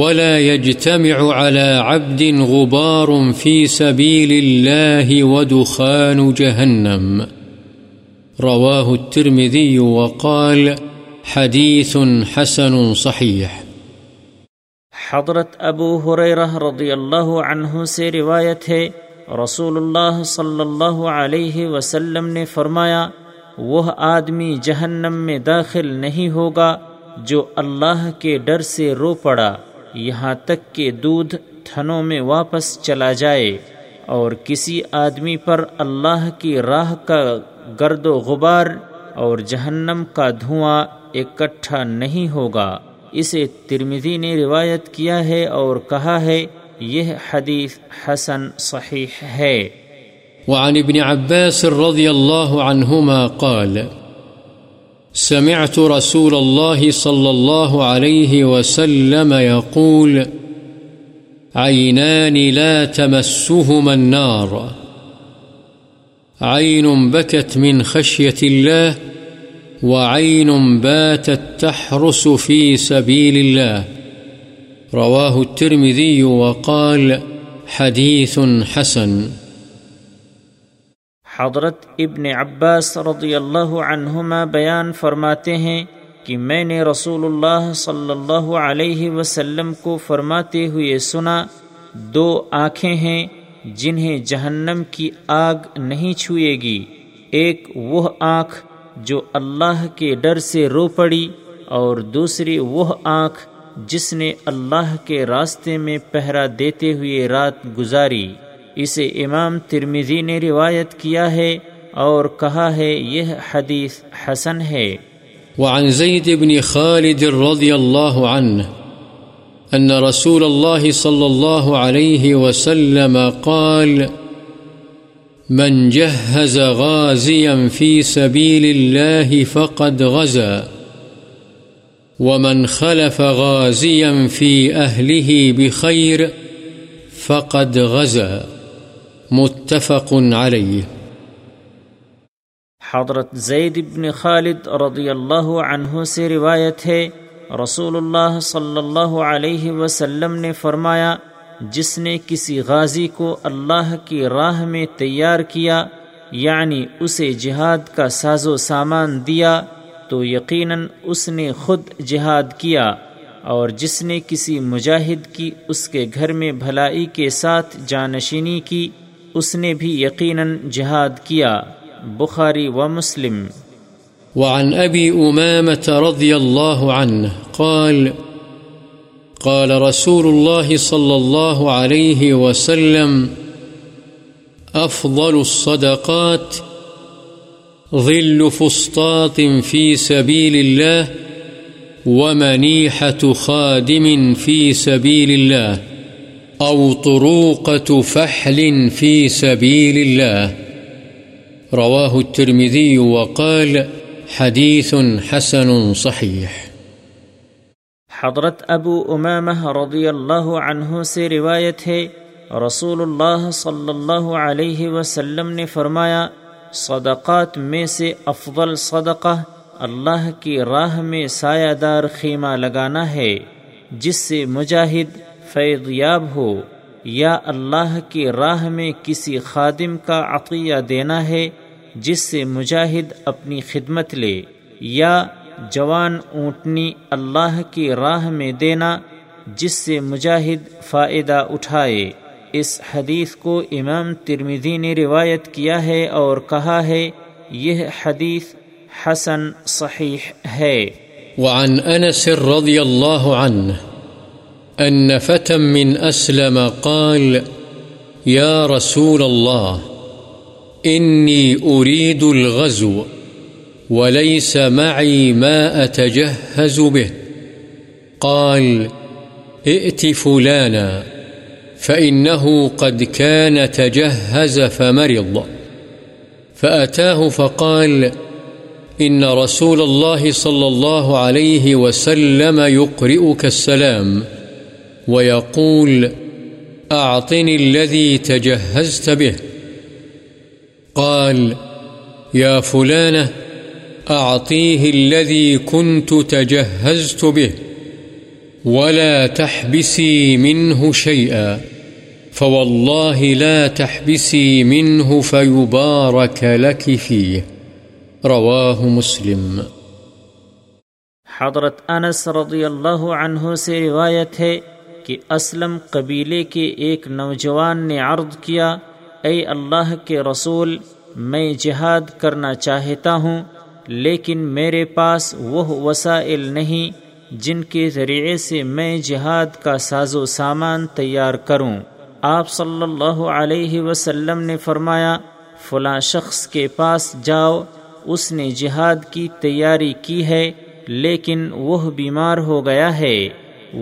ولا يجتمع على عبد غبار في سبيل الله ودخان جهنم۔ رواه الترمذي وقال حديث حسن صحيح۔ حضرت ابو هريرة رضي الله عنه سے روایت ہے، رسول اللہ صلی اللہ علیہ وسلم نے فرمایا، وہ آدمی جہنم میں داخل نہیں ہوگا جو اللہ کے ڈر سے رو پڑا یہاں تک کہ دودھ تھنوں میں واپس چلا جائے، اور کسی آدمی پر اللہ کی راہ کا گرد و غبار اور جہنم کا دھواں اکٹھا نہیں ہوگا۔ اسے ترمذی نے روایت کیا ہے اور کہا ہے یہ حدیث حسن صحیح ہے۔ وعن ابن عباس رضی اللہ عنہما قال سمعت رسول اللہ صلی اللہ علیہ وسلم يقول عينان لا تمسهما النار، عين بكت من خشية الله وعين باتت تحرس في سبيل الله. رواه الترمذي وقال حديث حسن. حضرت ابن عباس رضی اللہ عنہما بیان فرماتے ہیں کہ میں نے رسول اللہ صلی اللہ علیہ وسلم کو فرماتے ہوئے سنا، دو آنکھیں ہیں جنہیں جہنم کی آگ نہیں چھوئے گی، ایک وہ آنکھ جو اللہ کے ڈر سے رو پڑی، اور دوسری وہ آنکھ جس نے اللہ کے راستے میں پہرا دیتے ہوئے رات گزاری۔ اسے امام ترمذی نے روایت کیا ہے اور کہا ہے یہ حدیث حسن ہے۔ وعن زید بن خالد رضی اللہ عنہ ان رسول اللہ صلی اللہ علیہ وسلم قال من جہز غازیا فی سبیل اللہ فقد غزا ومن خلف غازیا فی اہلہ بخیر فقد غزا، متفق علیہ۔ حضرت زید بن خالد رضی اللہ عنہ سے روایت ہے، رسول اللہ صلی اللہ علیہ وسلم نے فرمایا، جس نے کسی غازی کو اللہ کی راہ میں تیار کیا، یعنی اسے جہاد کا ساز و سامان دیا، تو یقیناً اس نے خود جہاد کیا، اور جس نے کسی مجاہد کی اس کے گھر میں بھلائی کے ساتھ جانشینی کی، اس نے بھی یقیناً جہاد کیا۔ بخاری و مسلم۔ وعن ابی امامت رضی اللہ عنہ قال قال رسول اللہ صلی اللہ علیہ وسلم افضل الصدقات ظل فسطاط فی سبیل اللہ ومنیحة خادم فی سبیل اللہ او طروقة فحل في سبيل الله. رواه الترمذي وقال حديث حسن صحيح۔ حضرت ابو امامہ رضی اللہ عنہ سے روایت ہے، رسول اللہ صلی اللہ علیہ وسلم نے فرمایا، صدقات میں سے افضل صدقہ اللہ کی راہ میں سایہ دار خیمہ لگانا ہے، جس سے مجاہد فیض یاب ہو، یا اللہ کی راہ میں کسی خادم کا عطیہ دینا ہے جس سے مجاہد اپنی خدمت لے، یا جوان اونٹنی اللہ کی راہ میں دینا جس سے مجاہد فائدہ اٹھائے۔ اس حدیث کو امام ترمذی نے روایت کیا ہے اور کہا ہے یہ حدیث حسن صحیح ہے۔ وعن انس رضی اللہ عنہ أن فتى من أسلم قال يا رسول الله إني أريد الغزو وليس معي ما أتجهز به، قال ائت فلانا فإنه قد كان تجهز فمرض، فأتاه فقال إن رسول الله صلى الله عليه وسلم يقرئك السلام ويقول أعطني الذي تجهزت به، قال يا فلانة أعطيه الذي كنت تجهزت به ولا تحبسي منه شيئا، فوالله لا تحبسي منه فيبارك لك فيه۔ رواه مسلم۔ حضرت انس رضی اللہ عنہ سے روایت ہے کہ اسلم قبیلے کے ایک نوجوان نے عرض کیا، اے اللہ کے رسول، میں جہاد کرنا چاہتا ہوں لیکن میرے پاس وہ وسائل نہیں جن کے ذریعے سے میں جہاد کا ساز و سامان تیار کروں۔ آپ صلی اللہ علیہ وسلم نے فرمایا، فلاں شخص کے پاس جاؤ، اس نے جہاد کی تیاری کی ہے لیکن وہ بیمار ہو گیا ہے۔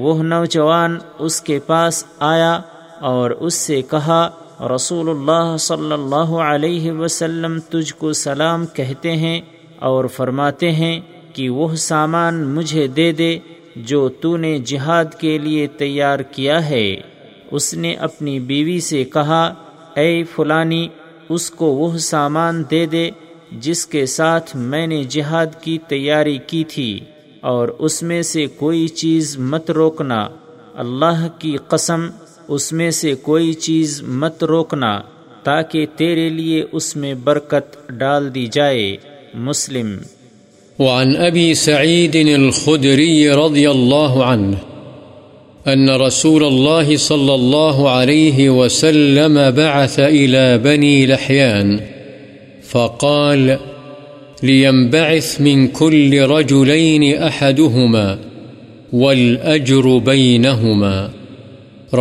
وہ نوجوان اس کے پاس آیا اور اس سے کہا، رسول اللہ صلی اللہ علیہ وسلم تجھ کو سلام کہتے ہیں اور فرماتے ہیں کہ وہ سامان مجھے دے دے جو تو نے جہاد کے لیے تیار کیا ہے۔ اس نے اپنی بیوی سے کہا، اے فلانی، اس کو وہ سامان دے دے جس کے ساتھ میں نے جہاد کی تیاری کی تھی، اور اس میں سے کوئی چیز مت روکنا، اللہ کی قسم اس میں سے کوئی چیز مت روکنا، تاکہ تیرے لیے اس میں برکت ڈال دی جائے۔ مسلم۔ وعن أبي سعيد الخدري رضي الله عنه أن رسول الله صلى الله عليه وسلم بعث إلى بني لحيان فقال: لينبعث من كل رجلين أحدهما والأجر بينهما،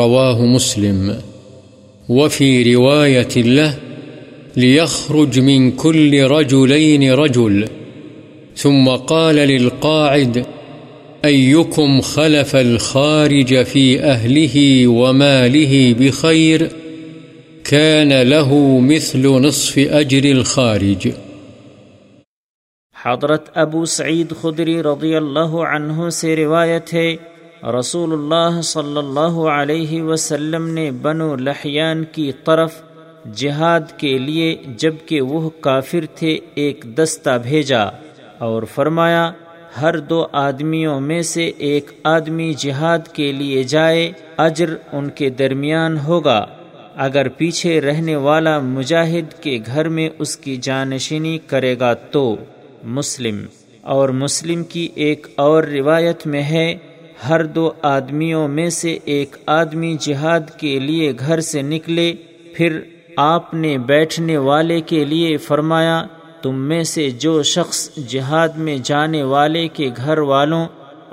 رواه مسلم، وفي رواية له: ليخرج من كل رجلين رجل، ثم قال للقاعد: أيكم خلف الخارج في أهله وماله بخير كان له مثل نصف أجر الخارج۔ حضرت ابو سعید خدری رضی اللہ عنہ سے روایت ہے، رسول اللہ صلی اللہ علیہ وسلم نے بنو لحیان کی طرف جہاد کے لیے جبکہ وہ کافر تھے ایک دستہ بھیجا، اور فرمایا ہر دو آدمیوں میں سے ایک آدمی جہاد کے لیے جائے، اجر ان کے درمیان ہوگا، اگر پیچھے رہنے والا مجاہد کے گھر میں اس کی جانشینی کرے گا تو۔ مسلم۔ اور مسلم کی ایک اور روایت میں ہے، ہر دو آدمیوں میں سے ایک آدمی جہاد کے لیے گھر سے نکلے، پھر آپ نے بیٹھنے والے کے لیے فرمایا، تم میں سے جو شخص جہاد میں جانے والے کے گھر والوں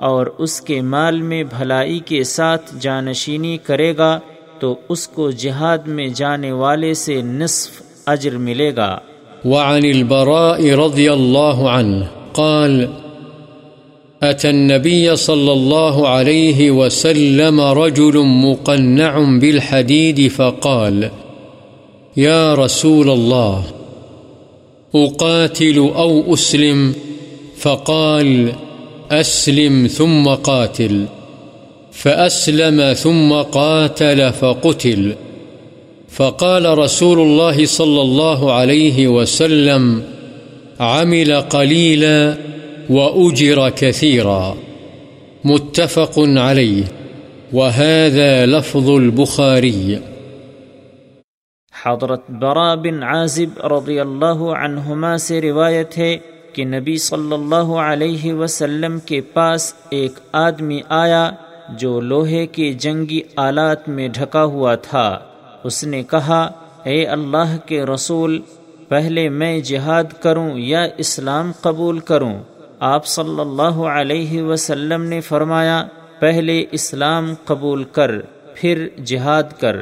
اور اس کے مال میں بھلائی کے ساتھ جانشینی کرے گا تو اس کو جہاد میں جانے والے سے نصف اجر ملے گا۔ وعن البراء رضی اللہ عنہ قال: أتى النبي صلى الله عليه وسلم رجل مقنع بالحديد فقال: يا رسول الله، أقاتل أو أسلم؟ فقال: أسلم ثم قاتل، فأسلم ثم قاتل فقتل، فقال رسول الله صلى الله عليه وسلم: عمل قليلا وأجر كثيرا، متفق عليه، وهذا لفظ البخاري۔ حضرت برا بن عازب رضی اللہ عنہما سے روایت ہے کہ نبی صلی اللہ علیہ وسلم کے پاس ایک آدمی آیا جو لوہے کے جنگی آلات میں ڈھکا ہوا تھا۔ اس نے کہا، اے اللہ کے رسول، پہلے میں جہاد کروں یا اسلام قبول کروں؟ آپ صلی اللہ علیہ وسلم نے فرمایا، پہلے اسلام قبول کر پھر جہاد کر۔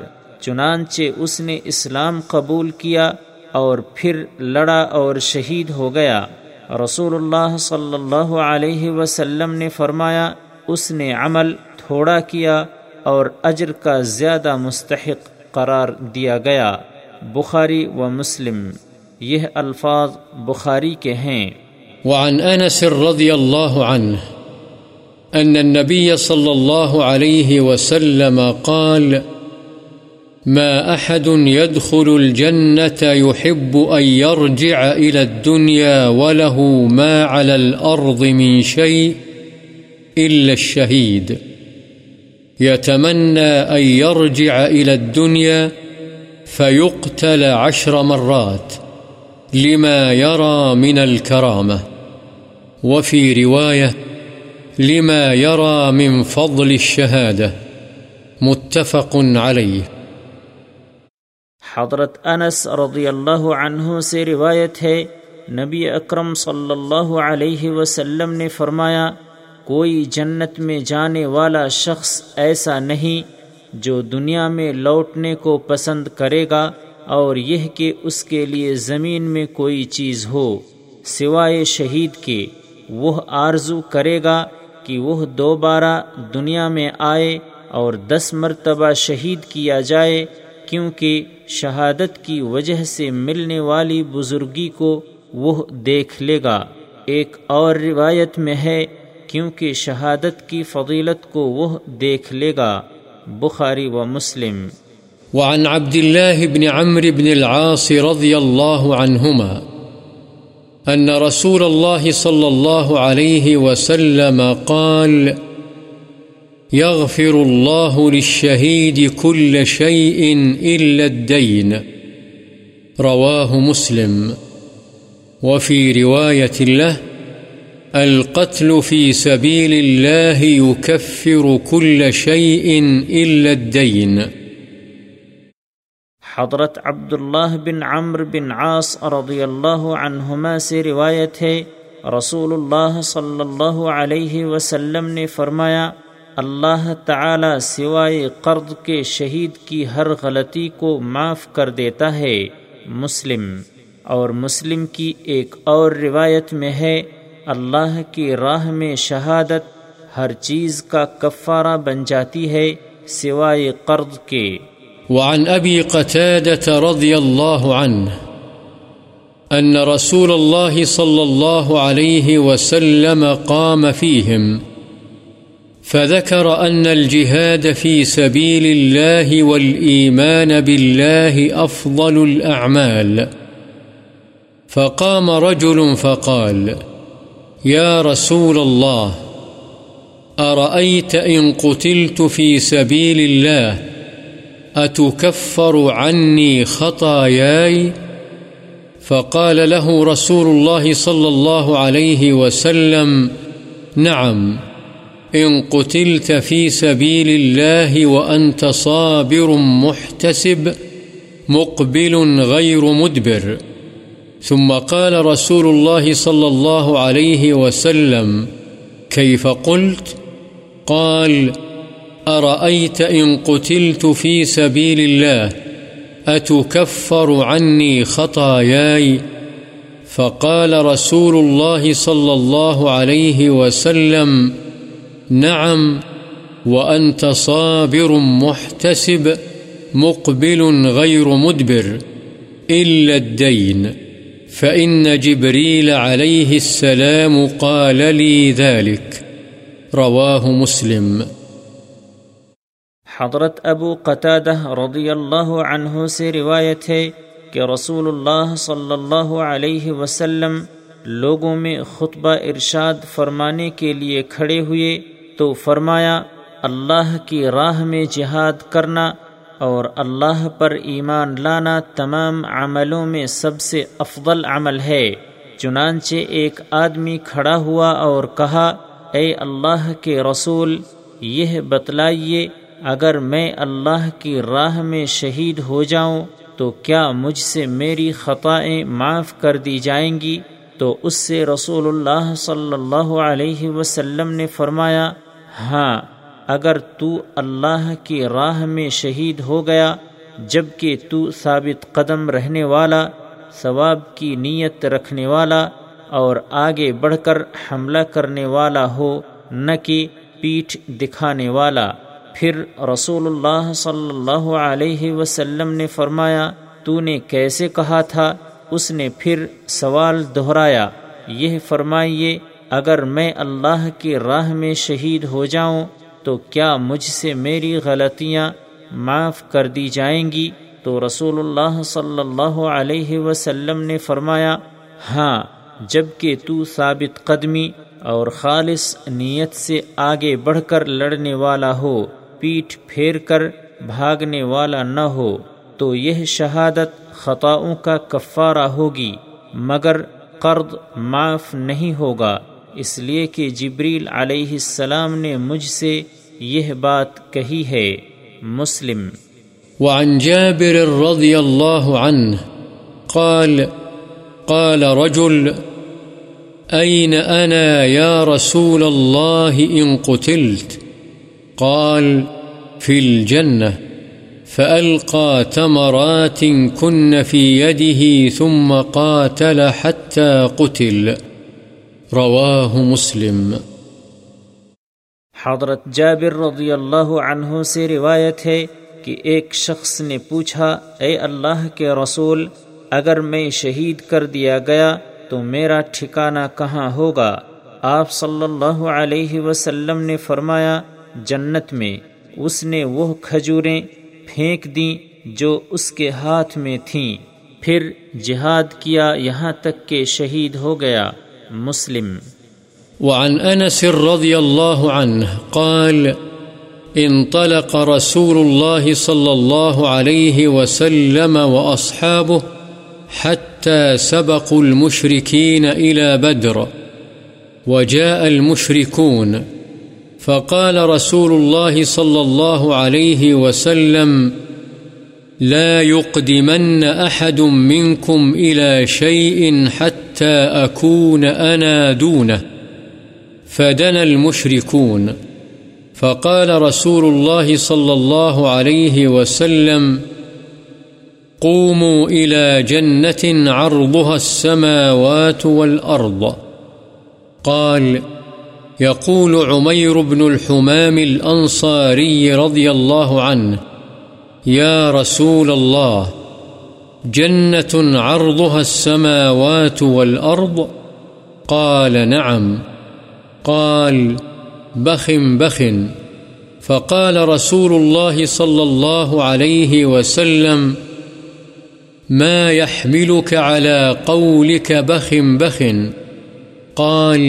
چنانچہ اس نے اسلام قبول کیا اور پھر لڑا اور شہید ہو گیا۔ رسول اللہ صلی اللہ علیہ وسلم نے فرمایا، اس نے عمل تھوڑا کیا اور اجر کا زیادہ مستحق قرار دیا گیا۔ بخاری و مسلم۔ یہ الفاظ بخاری کے ہیں۔ وعن انس رضی اللہ عنہ ان النبی صلی اللہ علیہ وسلم قال: ما أحد يدخل الجنة يحب أن يرجع إلى الدنيا وله ما على الأرض من شيء إلا الشهيد، يتمنى أن يرجع إلى الدنيا فيقتل 10 مرات لما يرى من الكرامة، وفي رواية لما يرى من فضل الشهادة، متفق عليه۔ حضرت انس رضی اللہ عنہ سے روایت ہے، نبی اکرم صلی اللہ علیہ وسلم نے فرمایا، کوئی جنت میں جانے والا شخص ایسا نہیں جو دنیا میں لوٹنے کو پسند کرے گا، اور یہ کہ اس کے لیے زمین میں کوئی چیز ہو سوائے شہید کے۔ وہ آرزو کرے گا کہ وہ دوبارہ دنیا میں آئے اور 10 مرتبہ شہید کیا جائے، کیونکہ شہادت کی وجہ سے ملنے والی بزرگی کو وہ دیکھ لے گا۔ ایک اور روایت میں ہے، کیونکہ شہادت کی فضیلت کو وہ دیکھ لے گا۔ بخاری و مسلم۔ وعن عبد الله بن عمرو بن العاص رضي الله عنهما أن رسول الله صلى الله عليه وسلم قال: يغفر الله للشهيد كل شيء إلا الدين، رواه مسلم، وفي رواية له: القتل في سبيل الله يكفر كل شيء إلا الدين۔ حضرت عبداللہ بن عمرو بن عاص رضی اللہ عنہما سے روایت ہے، رسول اللہ صلی اللہ علیہ وسلم نے فرمایا: اللہ تعالی سوائے قرض کے شہید کی ہر غلطی کو معاف کر دیتا ہے، مسلم۔ اور مسلم کی ایک اور روایت میں ہے: اللہ کی راہ میں شہادت ہر چیز کا کفارہ بن جاتی ہے سوائے قرض کے۔ وعن أبي قتادة رضي الله عنه أن رسول الله صلى الله عليه وسلم قام فيهم فذكر أن الجهاد في سبيل الله والإيمان بالله أفضل الأعمال، فقام رجل فقال: يا رسول الله، أرأيت إن قتلت في سبيل الله أتكفر عني خطاياي؟ فقال له رسول الله صلى الله عليه وسلم: نعم، إن قتلت في سبيل الله وأنت صابر محتسب مقبل غير مدبر. ثم قال رسول الله صلى الله عليه وسلم: كيف قلت؟ قال: أرأيت إن قتلت في سبيل الله أتكفر عني خطاياي؟ فقال رسول الله صلى الله عليه وسلم: نعم، وأنت صابر محتسب مقبل غير مدبر، إلا الدين، فإن جبريل عليه السلام قال لي ذلك، رواه مسلم۔ حضرت ابو قتادہ رضی اللہ عنہ سے روایت ہے کہ رسول اللہ صلی اللہ علیہ وسلم لوگوں میں خطبہ ارشاد فرمانے کے لیے کھڑے ہوئے تو فرمایا: اللہ کی راہ میں جہاد کرنا اور اللہ پر ایمان لانا تمام عملوں میں سب سے افضل عمل ہے۔ چنانچہ ایک آدمی کھڑا ہوا اور کہا: اے اللہ کے رسول، یہ بتلائیے، اگر میں اللہ کی راہ میں شہید ہو جاؤں تو کیا مجھ سے میری خطائیں معاف کر دی جائیں گی؟ تو اس سے رسول اللہ صلی اللہ علیہ وسلم نے فرمایا: ہاں، اگر تو اللہ کی راہ میں شہید ہو گیا جب کہ تو ثابت قدم رہنے والا، ثواب کی نیت رکھنے والا اور آگے بڑھ کر حملہ کرنے والا ہو، نہ کہ پیٹھ دکھانے والا۔ پھر رسول اللہ صلی اللہ علیہ وسلم نے فرمایا: تو نے کیسے کہا تھا؟ اس نے پھر سوال دہرایا: یہ فرمائیے، اگر میں اللہ کی راہ میں شہید ہو جاؤں تو کیا مجھ سے میری غلطیاں معاف کر دی جائیں گی؟ تو رسول اللہ صلی اللہ علیہ وسلم نے فرمایا: ہاں، جب کہ تو ثابت قدمی اور خالص نیت سے آگے بڑھ کر لڑنے والا ہو، پیٹھ پھیر کر بھاگنے والا نہ ہو، تو یہ شہادت خطاؤں کا کفارہ ہوگی، مگر قرض معاف نہیں ہوگا، اس لیے کہ جبریل علیہ السلام نے مجھ سے یہ بات کہی ہے، مسلم۔ وعن جابر رضی اللہ عنہ قال: قال رجل: أين أنا يا رسول الله إن قتلت؟ قال: في الجنة، فألقى تمرات كن في يده ثم قاتل حتى قتل، رواه مسلم۔ حضرت جابر رضی اللہ عنہ سے روایت ہے کہ ایک شخص نے پوچھا: اے اللہ کے رسول، اگر میں شہید کر دیا گیا تو میرا ٹھکانہ کہاں ہوگا؟ آپ صلی اللہ علیہ وسلم نے فرمایا: جنت میں۔ اس نے وہ کھجوریں پھینک دیں جو اس کے ہاتھ میں تھیں، پھر جہاد کیا یہاں تک کہ شہید ہو گیا۔ مسلم۔ وعن انس رضی اللہ عنہ قال انطلق رسول الله صلى الله عليه وسلم وأصحابه حتى سبقوا المشركين إلى بدر وجاء المشركون، فقال رسول الله صلى الله عليه وسلم لا يقدمن أحد منكم إلى شيء حتى أكون أنا دونه، فدنا المشركون فقال رسول الله صلى الله عليه وسلم قوموا إلى جنة عرضها السماوات والأرض. قال يقول عمير بن الحمام الأنصاري رضي الله عنه يا رسول الله جنة عرضها السماوات والأرض؟ قال نعم. قال بخ بخ. فقال رسول الله صلى الله عليه وسلم ما يحملك على قولك بخ بخ؟ قال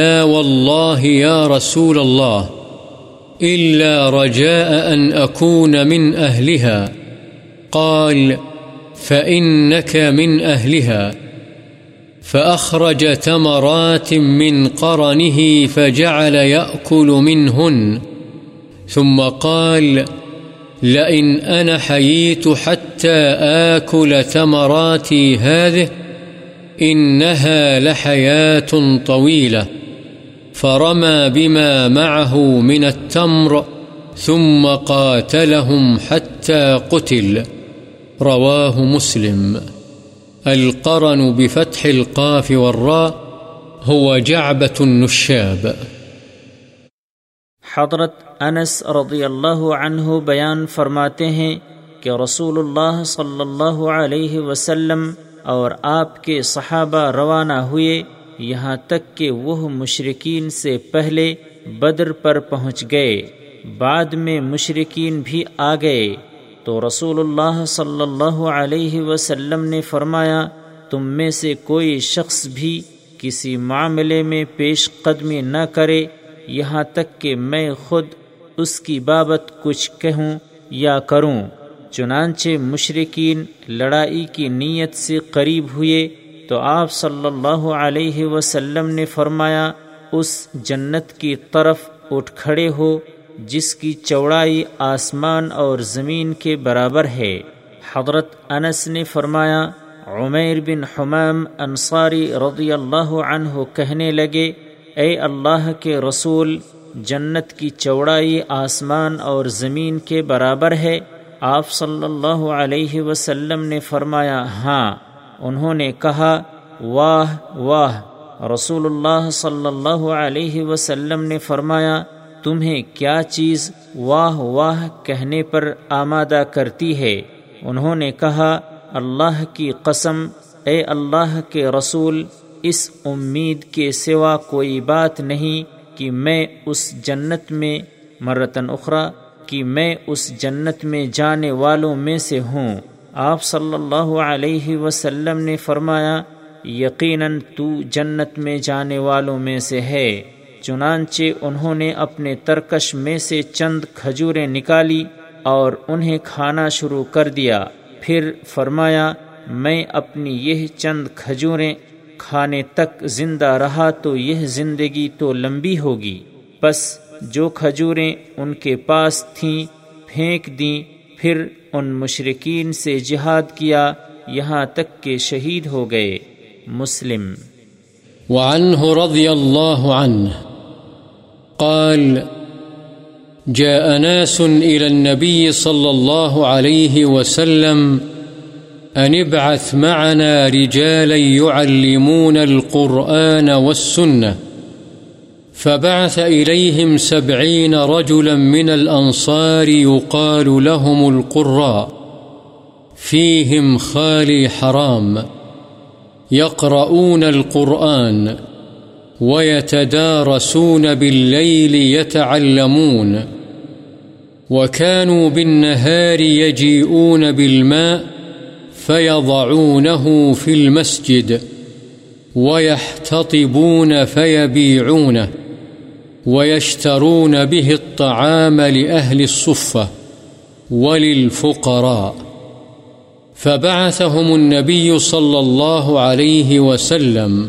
لا والله يا رسول الله إلا رجاء أن أكون من أهلها. قال فإنك من أهلها. فأخرج تمرات من قرنه فجعل يأكل منهن، ثم قال لئن أنا حييت حتى آكل تمراتي هذه إنها لحياة طويلة، فرمى بما معه من التمر ثم قاتلهم حتى قتل. رواه مسلم. القرن بفتح القاف والراء هو جعبة النشاب۔ حضرت انس رضی اللہ عنہ بیان فرماتے ہیں کہ رسول اللہ صلی اللہ علیہ وسلم اور آپ کے صحابہ روانہ ہوئے یہاں تک کہ وہ مشرکین سے پہلے بدر پر پہنچ گئے، بعد میں مشرکین بھی آ گئے، تو رسول اللہ صلی اللہ علیہ وسلم نے فرمایا تم میں سے کوئی شخص بھی کسی معاملے میں پیش قدمی نہ کرے یہاں تک کہ میں خود اس کی بابت کچھ کہوں یا کروں۔ چنانچہ مشرکین لڑائی کی نیت سے قریب ہوئے تو آپ صلی اللہ علیہ وسلم نے فرمایا اس جنت کی طرف اٹھ کھڑے ہو جس کی چوڑائی آسمان اور زمین کے برابر ہے۔ حضرت انس نے فرمایا عمیر بن حمام انصاری رضی اللہ عنہ کہنے لگے اے اللہ کے رسول جنت کی چوڑائی آسمان اور زمین کے برابر ہے؟ آپ صلی اللہ علیہ وسلم نے فرمایا ہاں۔ انہوں نے کہا واہ واہ۔ رسول اللہ صلی اللہ علیہ وسلم نے فرمایا تمہیں کیا چیز واہ واہ کہنے پر آمادہ کرتی ہے؟ انہوں نے کہا اللہ کی قسم اے اللہ کے رسول اس امید کے سوا کوئی بات نہیں کہ میں اس جنت میں مرتن اخرى کہ میں اس جنت میں جانے والوں میں سے ہوں۔ آپ صلی اللہ علیہ وسلم نے فرمایا یقیناً تو جنت میں جانے والوں میں سے ہے۔ چنانچہ انہوں نے اپنے ترکش میں سے چند کھجوریں نکالی اور انہیں کھانا شروع کر دیا، پھر فرمایا میں اپنی یہ چند کھجوریں کھانے تک زندہ رہا تو یہ زندگی تو لمبی ہوگی، بس جو کھجوریں ان کے پاس تھیں پھینک دیں، پھر ان مشرکین سے جہاد کیا یہاں تک کہ شہید ہو گئے۔ مسلم۔ وعنه رضي الله عنه قال جاء ناس إلى النبي صلى الله عليه وسلم أن ابعث معنا رجالا يعلمون القرآن والسنة، فبعث إليهم 70 رجلا من الأنصار يقال لهم القراء، فيهم خالي حرام، يقرؤون القرآن ويتدارسون بالليل يتعلمون، وكانوا بالنهار يجيئون بالماء فيضعونه في المسجد ويحتطبون فيبيعونه ويشترون به الطعام لأهل الصفة وللفقراء، فبعثهم النبي صلى الله عليه وسلم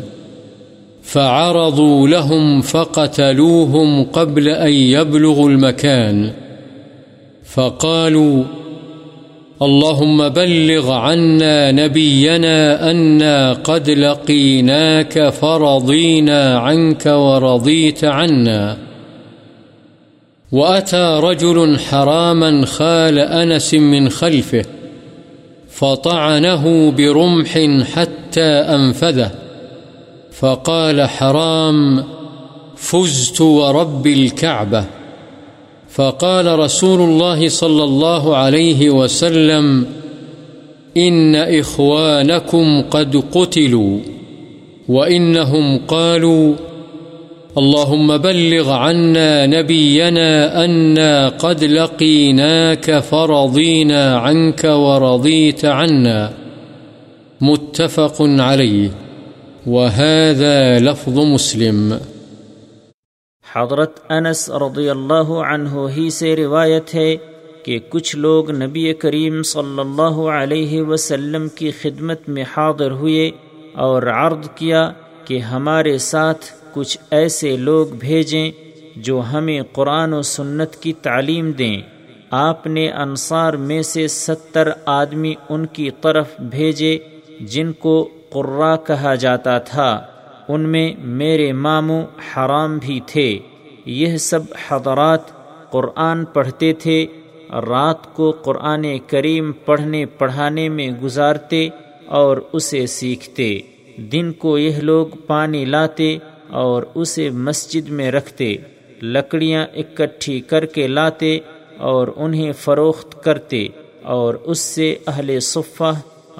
فعرضوا لهم فقتلوهم قبل أن يبلغوا المكان، فقالوا: اللهم بلغ عنا نبينا أنا قد لقيناك فرضينا عنك ورضيت عنا. وأتى رجل حراما خال أنس من خلفه فطعنه برمح حتى أنفذه، فقال: حرام، فزت ورب الكعبة. فقال رسول الله صلى الله عليه وسلم: إن إخوانكم قد قتلوا، وإنهم قالوا: اللهم بلغ عنا نبينا أنا قد لقيناك فرضينا عنك ورضيت عنا. متفق عليه، وهذا لفظ مسلم. حضرت انس رضی اللہ عنہ ہی سے روایت ہے کہ کچھ لوگ نبی کریم صلی اللہ علیہ وسلم کی خدمت میں حاضر ہوئے اور عرض کیا کہ ہمارے ساتھ کچھ ایسے لوگ بھیجیں جو ہمیں قرآن و سنت کی تعلیم دیں۔ آپ نے انصار میں سے 70 آدمی ان کی طرف بھیجے جن کو قراء کہا جاتا تھا، ان میں میرے ماموں حرام بھی تھے۔ یہ سب حضرات قرآن پڑھتے تھے، رات کو قرآن کریم پڑھانے میں گزارتے اور اسے سیکھتے، دن کو یہ لوگ پانی لاتے اور اسے مسجد میں رکھتے، لکڑیاں اکٹھی کر کے لاتے اور انہیں فروخت کرتے اور اس سے اہل صفہ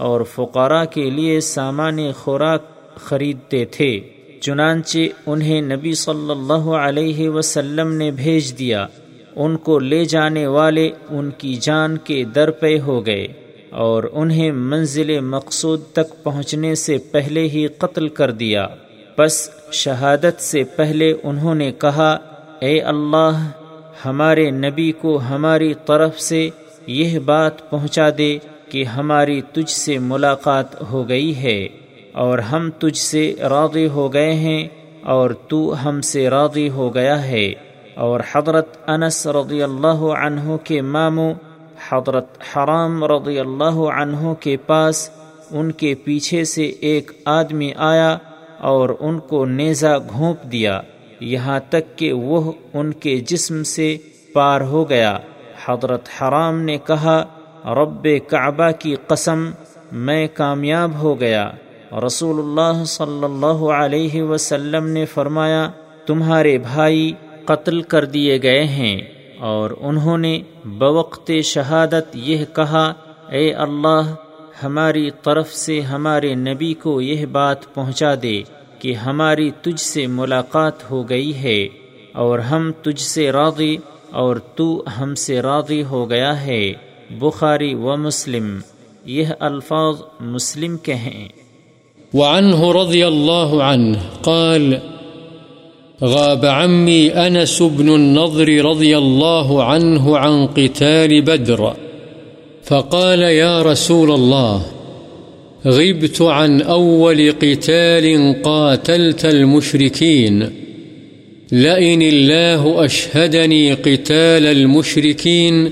اور فقراء کے لیے سامان خوراک خریدتے تھے۔ چنانچہ انہیں نبی صلی اللہ علیہ وسلم نے بھیج دیا، ان کو لے جانے والے ان کی جان کے در پہ ہو گئے اور انہیں منزل مقصود تک پہنچنے سے پہلے ہی قتل کر دیا۔ پس شہادت سے پہلے انہوں نے کہا: اے اللہ، ہمارے نبی کو ہماری طرف سے یہ بات پہنچا دے کہ ہماری تجھ سے ملاقات ہو گئی ہے اور ہم تجھ سے راضی ہو گئے ہیں اور تو ہم سے راضی ہو گیا ہے۔ اور حضرت انس رضی اللہ عنہ کے ماموں حضرت حرام رضی اللہ عنہ کے پاس ان کے پیچھے سے ایک آدمی آیا اور ان کو نیزہ گھونپ دیا یہاں تک کہ وہ ان کے جسم سے پار ہو گیا۔ حضرت حرام نے کہا: رب کعبہ کی قسم، میں کامیاب ہو گیا۔ رسول اللہ صلی اللہ علیہ وسلم نے فرمایا: تمہارے بھائی قتل کر دیے گئے ہیں۔ اور انہوں نے بوقت شہادت یہ کہا: اے اللہ، ہماری طرف سے ہمارے نبی کو یہ بات پہنچا دے کہ ہماری تجھ سے ملاقات ہو گئی ہے اور ہم تجھ سے راضی اور تو ہم سے راضی ہو گیا ہے۔ بخاری و مسلم۔ یہ الفاظ مسلم کے ہیں۔ وعنه رضي الله عنه قال: غاب عمي أنس بن النضر رضي الله عنه عن قتال بدر، فقال: يا رسول الله، غبت عن أول قتال قاتلت المشركين، لئن الله أشهدني قتال المشركين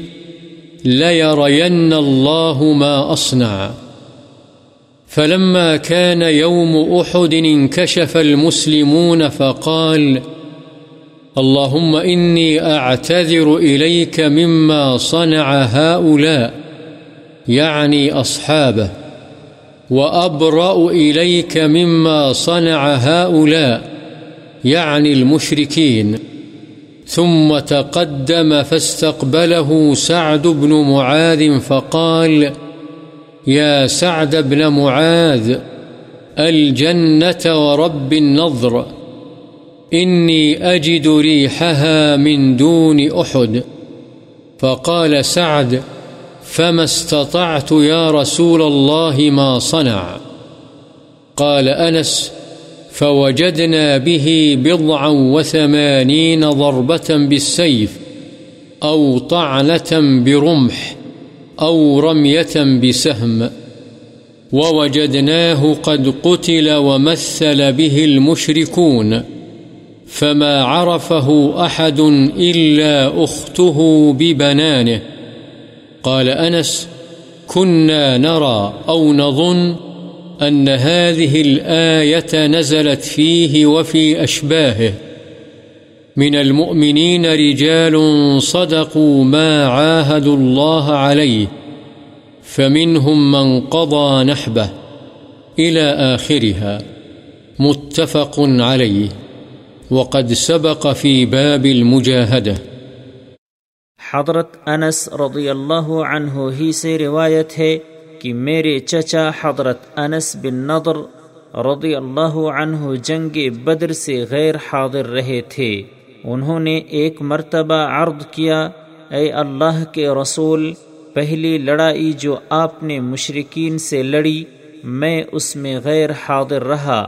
ليرين الله ما أصنع. فلما كان يوم أحد انكشف المسلمون فقال: اللهم إني أعتذر إليك مما صنع هؤلاء، يعني أصحابه، وأبرأ إليك مما صنع هؤلاء، يعني المشركين. ثم تقدم فاستقبله سعد بن معاذ فقال: يا سعد بن معاذ، الجنة ورب النضر، إني أجد ريحها من دون أحد، فقال سعد: فما استطعت يا رسول الله ما صنع. قال أنس: فوجدنا به 80 ضربة بالسيف أو طعنة برمح أو رمية بسهم، ووجدناه قد قتل ومثل به المشركون، فما عرفه أحد إلا أخته ببنانه. قال أنس: كنا نرى أو نظن أن هذه الآية نزلت فيه وفي أشباهه. من المؤمنين رجال صدقوا ما عاهدوا الله عليه، فمنهم من قضى نحبه، إلى آخرها، متفق عليه، وقد سبق في باب المجاهدة. حضرت انس رضی اللہ عنہ ہی سے روایت ہے کہ میرے چچا حضرت انس بن نضر رضی اللہ عنہ جنگ بدر سے غیر حاضر رہے تھے۔ انہوں نے ایک مرتبہ عرض کیا: اے اللہ کے رسول، پہلی لڑائی جو آپ نے مشرکین سے لڑی میں اس میں غیر حاضر رہا،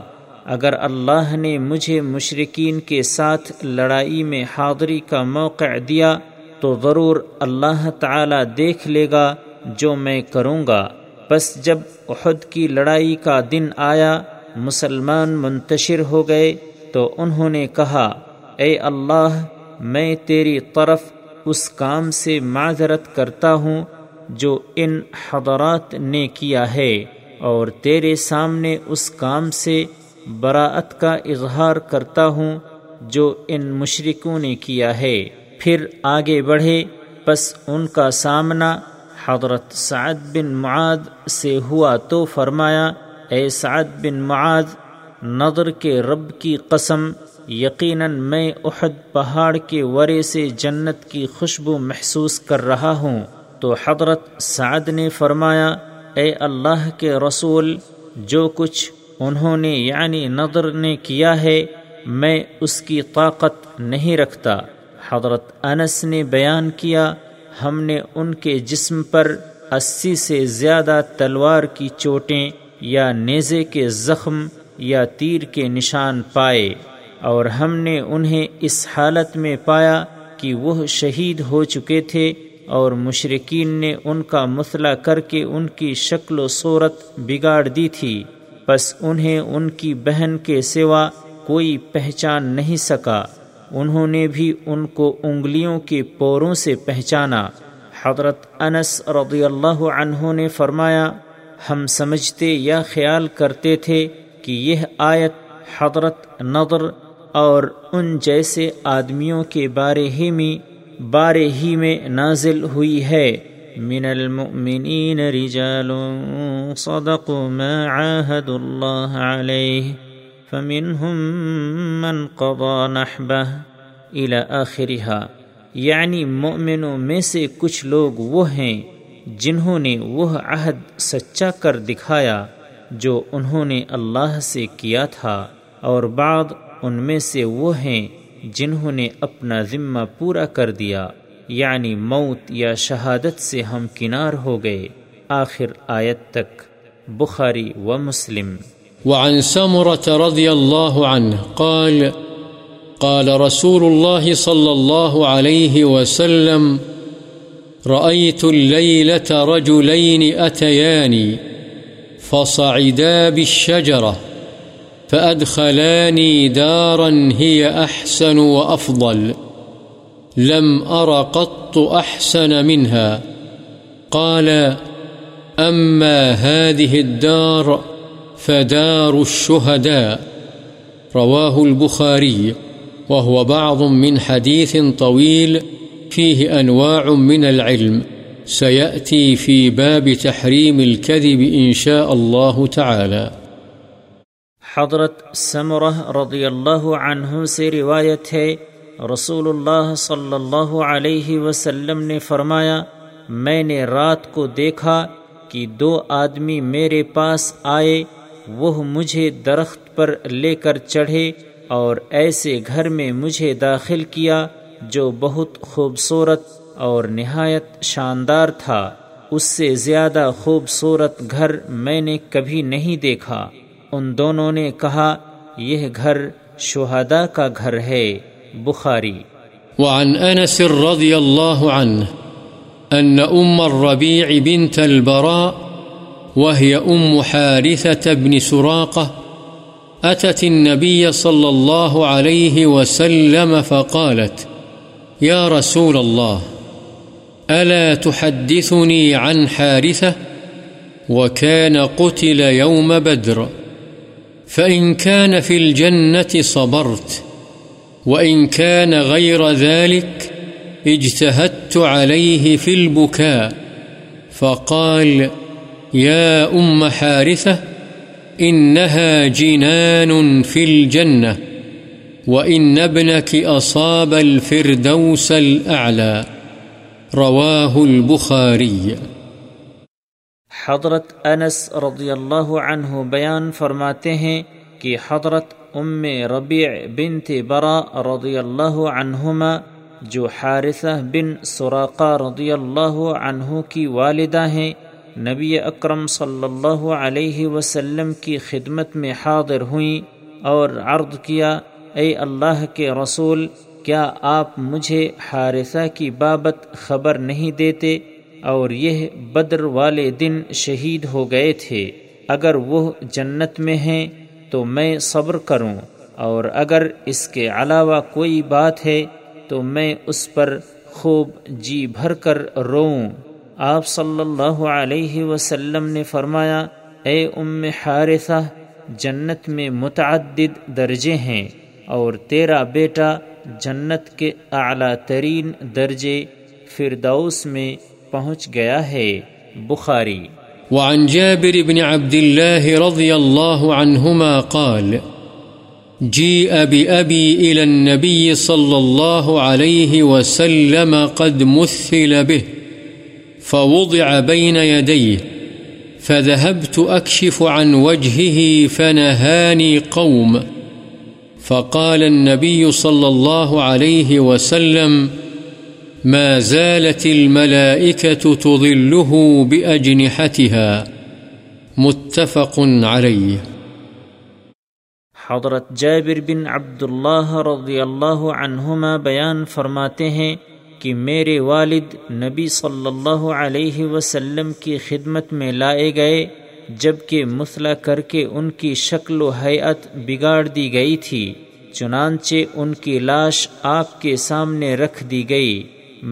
اگر اللہ نے مجھے مشرکین کے ساتھ لڑائی میں حاضری کا موقع دیا تو ضرور اللہ تعالی دیکھ لے گا جو میں کروں گا۔ بس جب احد کی لڑائی کا دن آیا، مسلمان منتشر ہو گئے تو انہوں نے کہا: اے اللہ، میں تیری طرف اس کام سے معذرت کرتا ہوں جو ان حضرات نے کیا ہے، اور تیرے سامنے اس کام سے براءت کا اظہار کرتا ہوں جو ان مشرکوں نے کیا ہے۔ پھر آگے بڑھے، پس ان کا سامنا حضرت سعد بن معاذ سے ہوا تو فرمایا: اے سعد بن معاذ، نظر کے رب کی قسم، یقیناً میں احد پہاڑ کے ورے سے جنت کی خوشبو محسوس کر رہا ہوں۔ تو حضرت سعد نے فرمایا: اے اللہ کے رسول، جو کچھ انہوں نے یعنی نظر نے کیا ہے میں اس کی طاقت نہیں رکھتا۔ حضرت انس نے بیان کیا: ہم نے ان کے جسم پر 80 سے زیادہ تلوار کی چوٹیں یا نیزے کے زخم یا تیر کے نشان پائے، اور ہم نے انہیں اس حالت میں پایا کہ وہ شہید ہو چکے تھے، اور مشرکین نے ان کا مثلہ کر کے ان کی شکل و صورت بگاڑ دی تھی، پس انہیں ان کی بہن کے سوا کوئی پہچان نہیں سکا، انہوں نے بھی ان کو انگلیوں کے پوروں سے پہچانا۔ حضرت انس رضی اللہ عنہ نے فرمایا: ہم سمجھتے یا خیال کرتے تھے کہ یہ آیت حضرت نضر اور ان جیسے آدمیوں کے بارے ہی میں نازل ہوئی ہے۔ من المؤمنین رجال صدقوا ما عاہدوا اللہ علیہ فمنهم من قضى نحبه الى آخرها، یعنی مؤمنوں میں سے کچھ لوگ وہ ہیں جنہوں نے وہ عہد سچا کر دکھایا جو انہوں نے اللہ سے کیا تھا، اور بعض ان میں سے وہ ہیں جنہوں نے اپنا ذمہ پورا کر دیا، یعنی موت یا شہادت سے ہمکنار ہو گئے، آخر آیت تک۔ بخاری و مسلم۔ وعن سمرة رضي الله عنه قال: قال رسول الله صلى الله عليه وسلم: رأيت الليلة رجلين أتياني فصعدا بالشجرة فأدخلاني دارا هي أحسن وأفضل، لم أر قط أحسن منها، قال: أما هذه الدار فدار الشهداء، رواه البخاري، وهو بعض من حديث طويل فيه أنواع من العلم، سيأتي في باب تحريم الكذب إن شاء الله تعالى۔ حضرت سمرہ رضی اللہ عنہ سے روایت ہے، رسول اللہ صلی اللہ علیہ وسلم نے فرمایا: میں نے رات کو دیکھا کہ دو آدمی میرے پاس آئے، وہ مجھے درخت پر لے کر چڑھے اور ایسے گھر میں مجھے داخل کیا جو بہت خوبصورت اور نہایت شاندار تھا، اس سے زیادہ خوبصورت گھر میں نے کبھی نہیں دیکھا۔ ان دونوں نے کہا، یہ گھر شہداء کا گھر ہے۔ بخاری۔ وعن انس رضی اللہ عنہ ان ام الربیع بنت البراء وهي ام حارثة بن سراقة اتت النبي صلى الله عليه وسلم فقالت: يا رسول الله، ألا تحدثني عن حارثة؟ وكان قتل يوم بدر، فإن كان في الجنة صبرت، وإن كان غير ذلك اجتهدت عليه في البكاء، فقال: يا أم حارثة، إنها جنان في الجنة، وإن ابنك أصاب الفردوس الأعلى۔ رواہ البخاری۔ حضرت انس رضی اللہ عنہ بیان فرماتے ہیں کہ حضرت ام ربیع بنت براء رضی اللہ عنہما، جو حارثہ بن سراقہ رضی اللہ عنہ کی والدہ ہیں، نبی اکرم صلی اللہ علیہ وسلم کی خدمت میں حاضر ہوئیں اور عرض کیا، اے اللہ کے رسول، کیا آپ مجھے حارثہ کی بابت خبر نہیں دیتے؟ اور یہ بدر والے دن شہید ہو گئے تھے۔ اگر وہ جنت میں ہیں تو میں صبر کروں، اور اگر اس کے علاوہ کوئی بات ہے تو میں اس پر خوب جی بھر کر روؤں۔ آپ صلی اللہ علیہ وسلم نے فرمایا، اے ام حارثہ، جنت میں متعدد درجے ہیں اور تیرا بیٹا جنت کے اعلیٰ ترین درجے فردوس میں پہنچ گیا ہے۔ بخاری۔ وعن جابر بن عبد الله رضی اللہ عنہما قال: جیء بأبی الى النبی صلی اللہ علیہ وسلم قد مثل به فوضع بین یدیه فذهبت اکشف عن وجهه فنهانی قوم، فقال النبی صلی اللہ علیہ وسلم: ما زالت الملائكة تظله بأجنحتها۔ متفق عليه۔ حضرت جابر بن عبداللہ رضی اللہ عنہما بیان فرماتے ہیں کہ میرے والد نبی صلی اللہ علیہ وسلم کی خدمت میں لائے گئے، جبکہ مثلہ کر کے ان کی شکل و ہیئت بگاڑ دی گئی تھی، چنانچہ ان کی لاش آپ کے سامنے رکھ دی گئی۔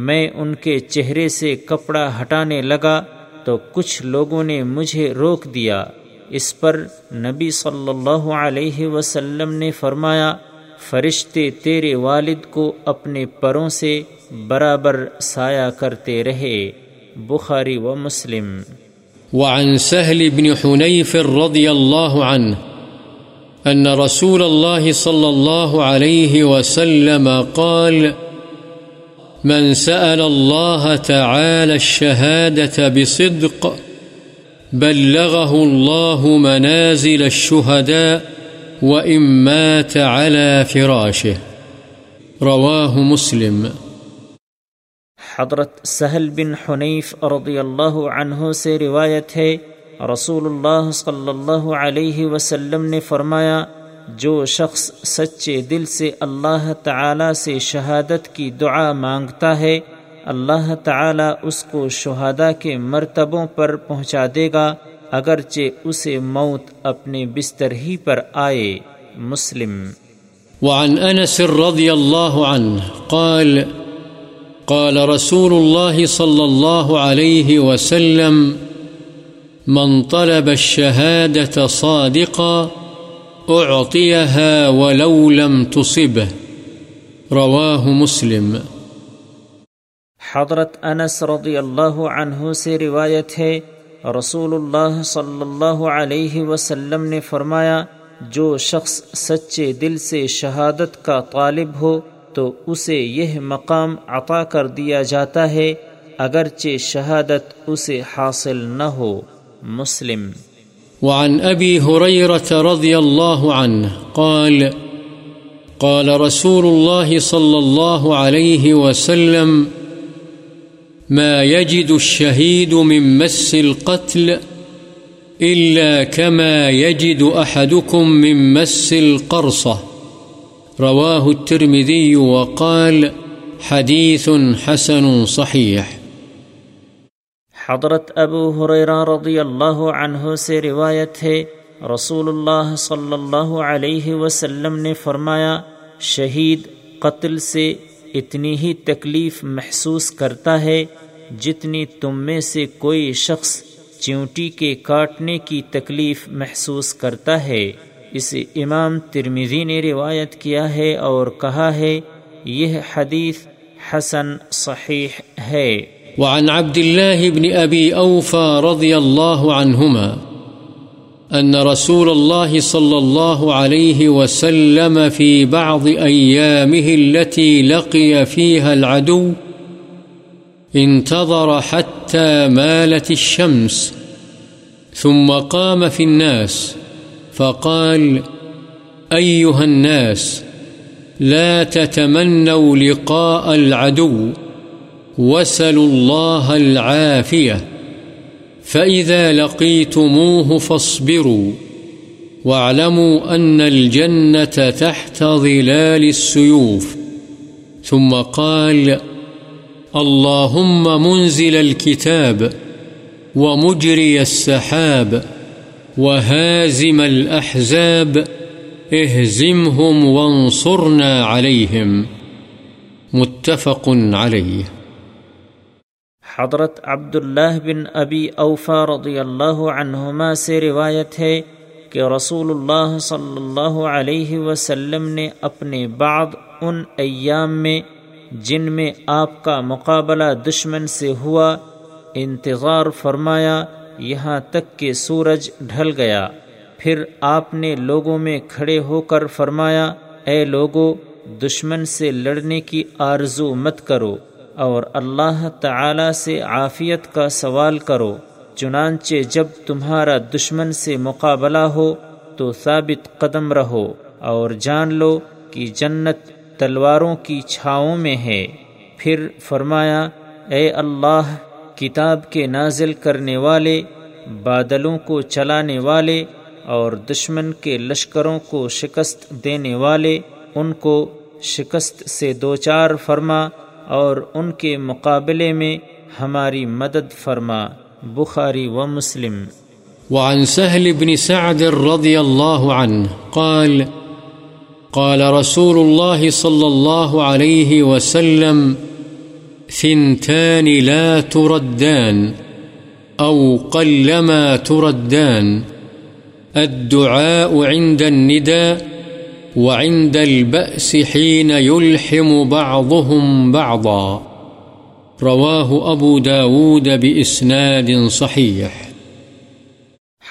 میں ان کے چہرے سے کپڑا ہٹانے لگا تو کچھ لوگوں نے مجھے روک دیا۔ اس پر نبی صلی اللہ علیہ وسلم نے فرمایا، فرشتے تیرے والد کو اپنے پروں سے برابر سایہ کرتے رہے۔ بخاری و مسلم۔ وعن سہل بن حنیف رضی اللہ عنہ ان رسول اللہ صلی اللہ علیہ وسلم قال: من سأل الله تعالى الشهادة بصدق بلغه الله منازل الشهداء وإن مات على فراشه۔ رواه مسلم۔ حضرت سہل بن حنیف رضی اللہ عنہ سے روایت ہے، رسول اللہ صلی اللہ علیہ وسلم نے فرمایا، جو شخص سچے دل سے اللہ تعالی سے شہادت کی دعا مانگتا ہے، اللہ تعالی اس کو شہداء کے مرتبوں پر پہنچا دے گا، اگرچہ اسے موت اپنے بستر ہی پر آئے۔ مسلم۔ وعن انس رضی اللہ عنہ قال: قال رسول اللہ صلی اللہ علیہ وسلم: من طلب الشهادة صادقا اعطيها ولو لم تصبه۔ رواه مسلم۔ حضرت انس رضی اللہ عنہ سے روایت ہے، رسول اللہ صلی اللہ علیہ وسلم نے فرمایا، جو شخص سچے دل سے شہادت کا طالب ہو تو اسے یہ مقام عطا کر دیا جاتا ہے، اگرچہ شہادت اسے حاصل نہ ہو۔ مسلم۔ وعن أبي هريرة رضي الله عنه قال: قال رسول الله صلى الله عليه وسلم: ما يجد الشهيد من مس القتل إلا كما يجد أحدكم من مس القرصة رواه الترمذي وقال حديث حسن صحيح۔ حضرت ابو ہریرہ رضی اللہ عنہ سے روایت ہے رسول اللہ صلی اللہ علیہ وسلم نے فرمایا شہید قتل سے اتنی ہی تکلیف محسوس کرتا ہے جتنی تم میں سے کوئی شخص چیونٹی کے کاٹنے کی تکلیف محسوس کرتا ہے۔ اسے امام ترمذی نے روایت کیا ہے اور کہا ہے یہ حدیث حسن صحیح ہے۔ وعن عبد الله بن أبي أوفى رضي الله عنهما أن رسول الله صلى الله عليه وسلم في بعض أيامه التي لقي فيها العدو انتظر حتى مالت الشمس ثم قام في الناس فقال أيها الناس لا تتمنوا لقاء العدو وَسَلُوا اللَّهَ الْعَافِيَةَ فَإِذَا لَقِيتُمُوهُ فَاصْبِرُوا وَاعْلَمُوا أَنَّ الْجَنَّةَ تَحْتَ ظِلَالِ السُّيُوفِ ثُمَّ قَالَ اللهم منزل الكتاب ومجري السحاب وهازم الأحزاب اهزمهم وانصرنا عليهم متفق عليه۔ حضرت عبداللہ بن ابی اوفی رضی اللہ عنہما سے روایت ہے کہ رسول اللہ صلی اللہ علیہ وسلم نے اپنے بعض ان ایام میں جن میں آپ کا مقابلہ دشمن سے ہوا انتظار فرمایا یہاں تک کہ سورج ڈھل گیا، پھر آپ نے لوگوں میں کھڑے ہو کر فرمایا اے لوگو دشمن سے لڑنے کی آرزو مت کرو اور اللہ تعالی سے عافیت کا سوال کرو، چنانچہ جب تمہارا دشمن سے مقابلہ ہو تو ثابت قدم رہو اور جان لو کہ جنت تلواروں کی چھاؤں میں ہے۔ پھر فرمایا اے اللہ کتاب کے نازل کرنے والے، بادلوں کو چلانے والے اور دشمن کے لشکروں کو شکست دینے والے، ان کو شکست سے دوچار فرما اور ان کے مقابلے میں ہماری مدد فرما۔ بخاری و مسلم۔ وعن سهل بن سعد رضی اللہ عنہ قال قال رسول اللہ صلی اللہ علیہ وسلم ثنتان لا تردان او قلما تردان الدعاء عند النداء وعند البأس حين يلحم بعضهم بعضا رواه أبو داود بإسناد صحيح۔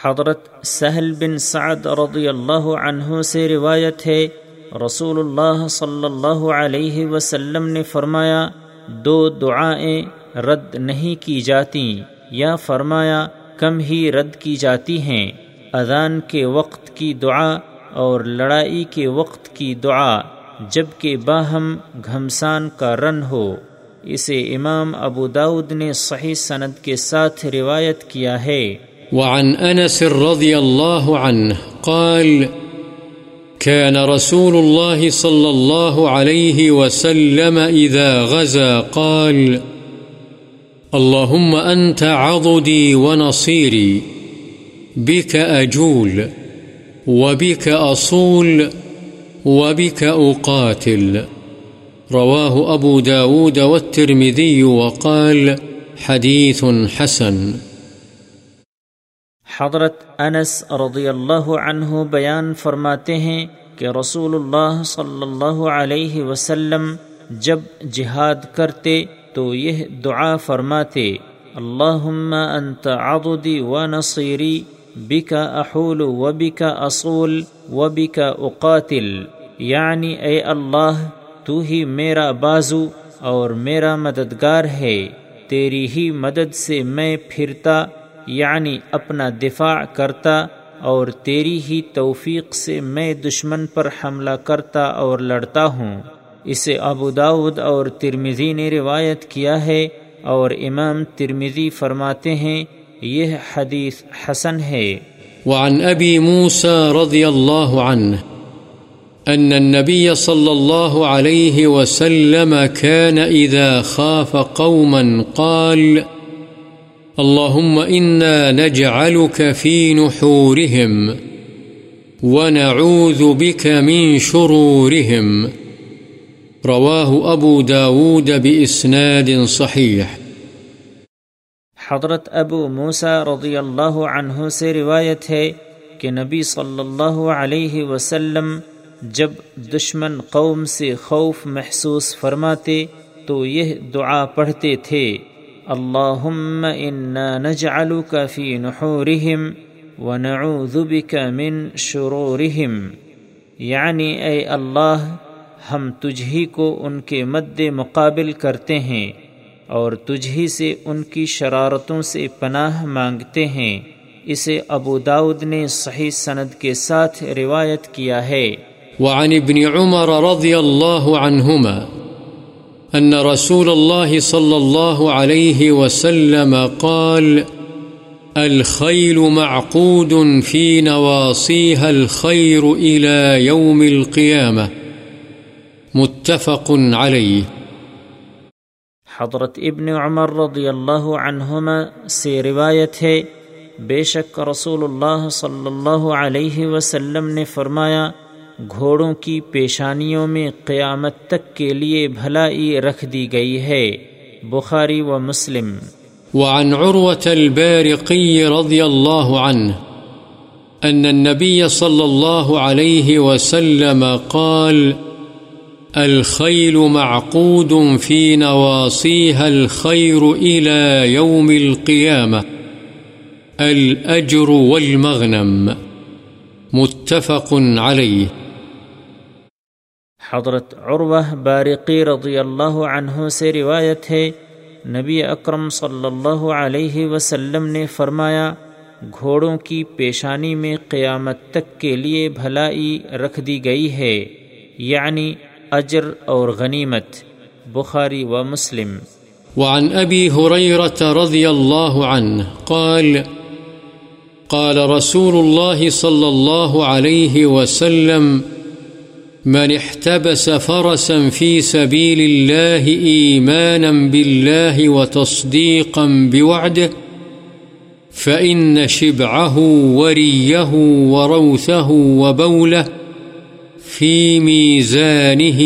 حضرت سہل بن سعد رضی اللہ عنہ سے روایت ہے رسول اللہ صلی اللہ علیہ وسلم نے فرمایا دو دعائیں رد نہیں کی جاتی یا فرمایا کم ہی رد کی جاتی ہیں، اذان کے وقت کی دعا اور لڑائی کے وقت کی دعا جبکہ باہم گھمسان کا رن ہو۔ اسے امام ابو داود نے صحیح سند کے ساتھ روایت کیا ہے۔ وعن انس رضی اللہ عنہ قال كان رسول الله صلی اللہ علیہ وسلم اذا غزا قال اللهم انت عضدي ونصيري بك اجول وبك أصول وبك أقاتل رواه أبو داود والترمذي وقال حديث حسن۔ حضرت انس رضی اللہ عنہ بیان فرماتے ہیں کہ رسول اللہ صلی اللہ علیہ وسلم جب جہاد کرتے تو یہ دعا فرماتے اللهم انت عضدي ونصيري بِكَ أَحُولُ وَبِكَ أَصُولُ وَبِكَ أُقَاتِلُ، یعنی اے اللہ تو ہی میرا بازو اور میرا مددگار ہے، تیری ہی مدد سے میں پھرتا یعنی اپنا دفاع کرتا اور تیری ہی توفیق سے میں دشمن پر حملہ کرتا اور لڑتا ہوں۔ اسے ابو داود اور ترمذی نے روایت کیا ہے اور امام ترمذی فرماتے ہیں یہ حدیث حسن ہے۔ وعن ابی موسیٰ رضی اللہ عنہ ان النبی صلی اللہ علیہ وسلم كان اذا خاف قوما قال اللهم انا نجعلك في نحورهم ونعوذ بك من شرورهم، رواه ابو داود باسناد صحیح۔ حضرت ابو موسیٰ رضی اللہ عنہ سے روایت ہے کہ نبی صلی اللہ علیہ وسلم جب دشمن قوم سے خوف محسوس فرماتے تو یہ دعا پڑھتے تھے، اللہم انا نجعلک فی نحورہم ونعوذ بک من شرورہم، یعنی اے اللہ ہم تجھی کو ان کے مد مقابل کرتے ہیں اور تجھی سے ان کی شرارتوں سے پناہ مانگتے ہیں۔ اسے ابو داؤد نے صحیح سند کے ساتھ روایت کیا ہے۔ وعن ابن عمر رضی اللہ عنہما ان رسول اللہ صلی اللہ علیہ وسلم قال الخیل معقود فی نواصیها الخیر الى یوم القیامہ، متفق علیہ۔ حضرت ابن عمر رضی اللہ عنہما سے روایت ہے بے شک رسول اللہ صلی اللہ علیہ وسلم نے فرمایا گھوڑوں کی پیشانیوں میں قیامت تک کے لیے بھلائی رکھ دی گئی ہے، بخاری و مسلم۔ وعن عروة البارقی رضی اللہ عنہ ان النبی صلی اللہ علیہ وسلم قال الخيل معقود في نواصيها الخير إلى يوم القيامة الأجر والمغنم، متفق عليه۔ حضرت عروہ بارقی رضی اللہ عنہ سے روایت ہے نبی اکرم صلی اللہ علیہ وسلم نے فرمایا گھوڑوں کی پیشانی میں قیامت تک کے لیے بھلائی رکھ دی گئی ہے، یعنی اجر اور غنیمت، بخاری و مسلم۔ وعن ابی ہریرہ رضی اللہ عنہ قال قال رسول اللہ صلی اللہ علیہ وسلم من احتبس فرسا فی سبیل اللہ ایمانا باللہ وتصدیقا بوعده فإن شبعه وریه وروثه وبوله فی میزانہ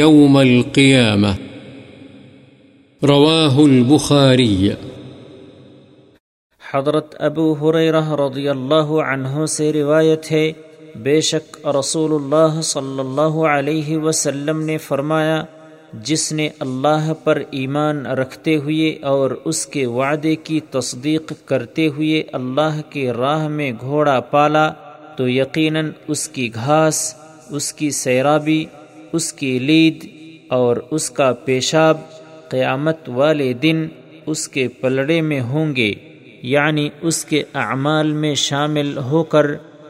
یوم القیامہ، رواہ البخاری۔ حضرت ابو ہریرہ رضی اللہ عنہ سے روایت ہے بے شک رسول اللہ صلی اللہ علیہ وسلم نے فرمایا جس نے اللہ پر ایمان رکھتے ہوئے اور اس کے وعدے کی تصدیق کرتے ہوئے اللہ کے راہ میں گھوڑا پالا تو یقیناً اس کی گھاس، اس کی سیرابی، اس کی لید اور اس کا پیشاب قیامت والے دن اس کے پلڑے میں ہوں گے، یعنی اس کے اعمال میں شامل ہو کر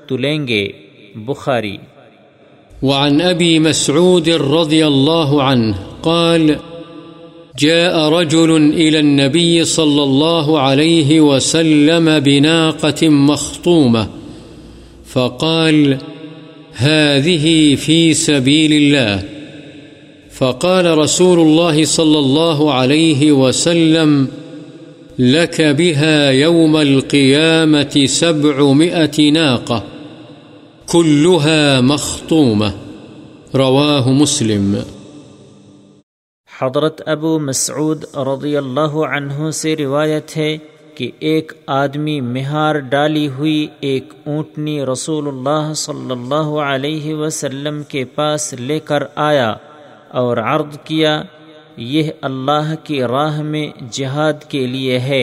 تلیں گے، بخاری۔ وعن ابی مسعود رضی اللہ عنہ قال جاء رجل الى النبي صلی اللہ علیہ وسلم بناقة مخطومة فقال هذه في سبيل الله، فقال رسول الله صلى الله عليه وسلم لك بها يوم القيامة 700 ناقة كلها مخطومة، رواه مسلم۔ حضرت ابو مسعود رضی اللہ عنہ سے روایت ہے کہ ایک آدمی مہار ڈالی ہوئی ایک اونٹنی رسول اللہ صلی اللہ علیہ وسلم کے پاس لے کر آیا اور عرض کیا یہ اللہ کی راہ میں جہاد کے لیے ہے،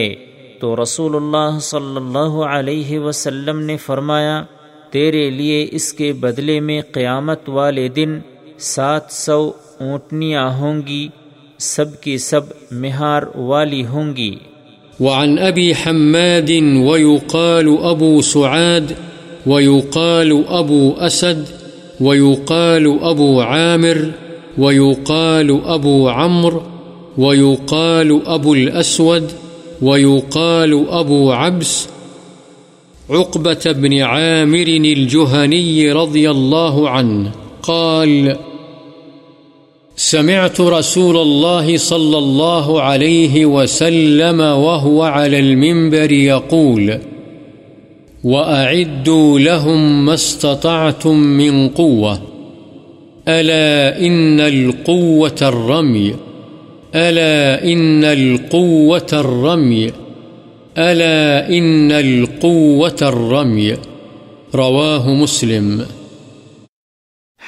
تو رسول اللہ صلی اللہ علیہ وسلم نے فرمایا تیرے لیے اس کے بدلے میں قیامت والے دن 700 اونٹنیاں ہوں گی، سب کی سب مہار والی ہوں گی۔ وعن أبي حماد ويقال أبو سعاد ويقال أبو أسد ويقال أبو عامر ويقال أبو عمرو ويقال أبو الأسود ويقال أبو عبس عقبة بن عامر الجهني رضي الله عنه قال سمعت رسول الله صلى الله عليه وسلم وهو على المنبر يقول وأعدوا لهم ما استطعتم من قوة ألا إن القوة الرمي ألا إن القوة الرمي ألا إن القوة الرمي رواه مسلم۔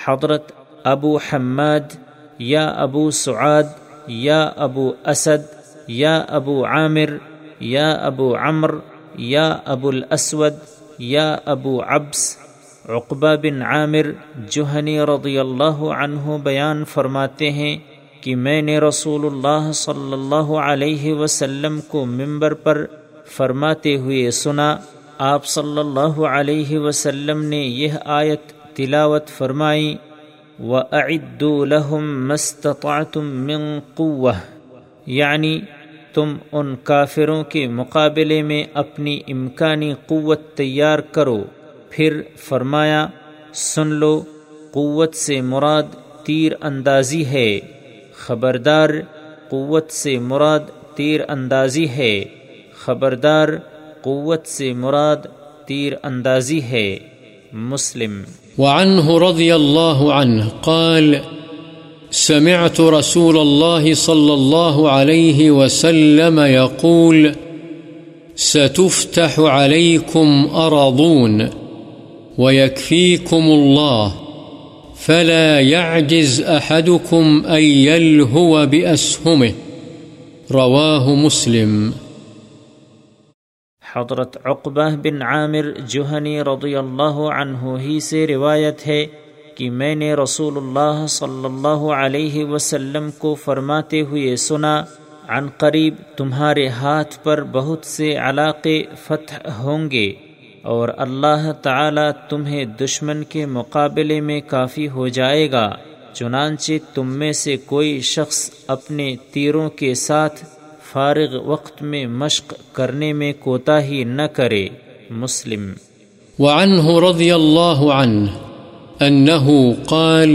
حضرت ابو حماد یا ابو سعاد یا ابو اسد یا ابو عامر یا ابو عمر یا ابو الاسود یا ابو عبس عقبہ بن عامر جہنی رضی اللہ عنہ بیان فرماتے ہیں کہ میں نے رسول اللہ صلی اللہ علیہ وسلم کو منبر پر فرماتے ہوئے سنا۔ آپ صلی اللہ علیہ وسلم نے یہ آیت تلاوت فرمائی، وَأَعِدُّوا لَهُمْ مَسْتَطَعْتُمْ مِنْ قُوَّةٍ، یعنی تم ان کافروں کے مقابلے میں اپنی امکانی قوت تیار کرو۔ پھر فرمایا، سن لو، قوت سے مراد تیر اندازی ہے، خبردار قوت سے مراد تیر اندازی ہے، خبردار قوت سے مراد تیر اندازی ہے۔ مسلم۔ وعنہ رضی اللہ عنہ قال سمعت رسول اللہ صلی اللہ علیہ وسلم يقول ستفتح عليكم أراضون ويكفيكم الله فلا يعجز أحدكم أن يلهو بأسهمه رواه مسلم۔ حضرت عقبہ بن عامر جہنی رضی اللہ عنہ ہی سے روایت ہے کہ میں نے رسول اللہ صلی اللہ علیہ وسلم کو فرماتے ہوئے سنا، عن قریب تمہارے ہاتھ پر بہت سے علاقے فتح ہوں گے اور اللہ تعالی تمہیں دشمن کے مقابلے میں کافی ہو جائے گا، چنانچہ تم میں سے کوئی شخص اپنے تیروں کے ساتھ فارغ وقت میں مشق کرنے میں کوتاہی نہ کرے۔ مسلم۔ وعنہ رضی اللہ عنہ انہ قال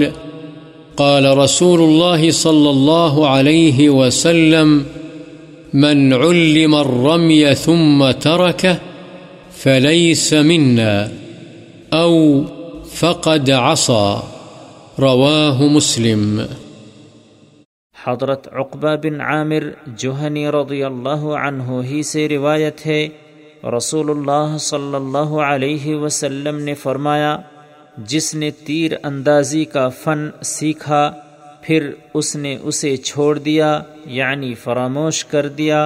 قال رسول اللہ صلی اللہ علیہ وسلم من علم الرمی ثم ترکہ فلیس منا او فقد عصى رواہ مسلم۔ حضرت عقبہ بن عامر جہنی رضی اللہ عنہ ہی سے روایت ہے، رسول اللہ صلی اللہ علیہ وسلم نے فرمایا، جس نے تیر اندازی کا فن سیکھا پھر اس نے اسے چھوڑ دیا یعنی فراموش کر دیا،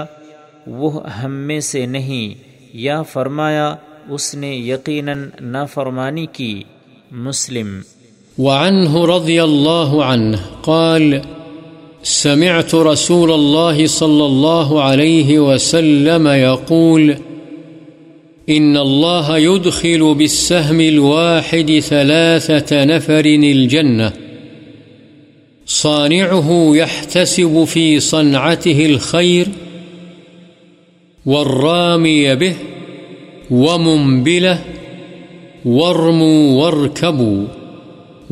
وہ ہم میں سے نہیں، یا فرمایا اس نے یقیناً نافرمانی کی۔ مسلم۔ وعنہ رضی اللہ عنہ قال سمعت رسول الله صلى الله عليه وسلم يقول إن الله يدخل بالسهم الواحد ثلاثة نفر الجنة صانعه يحتسب في صنعته الخير والرامي به ومنبله وارموا واركبوا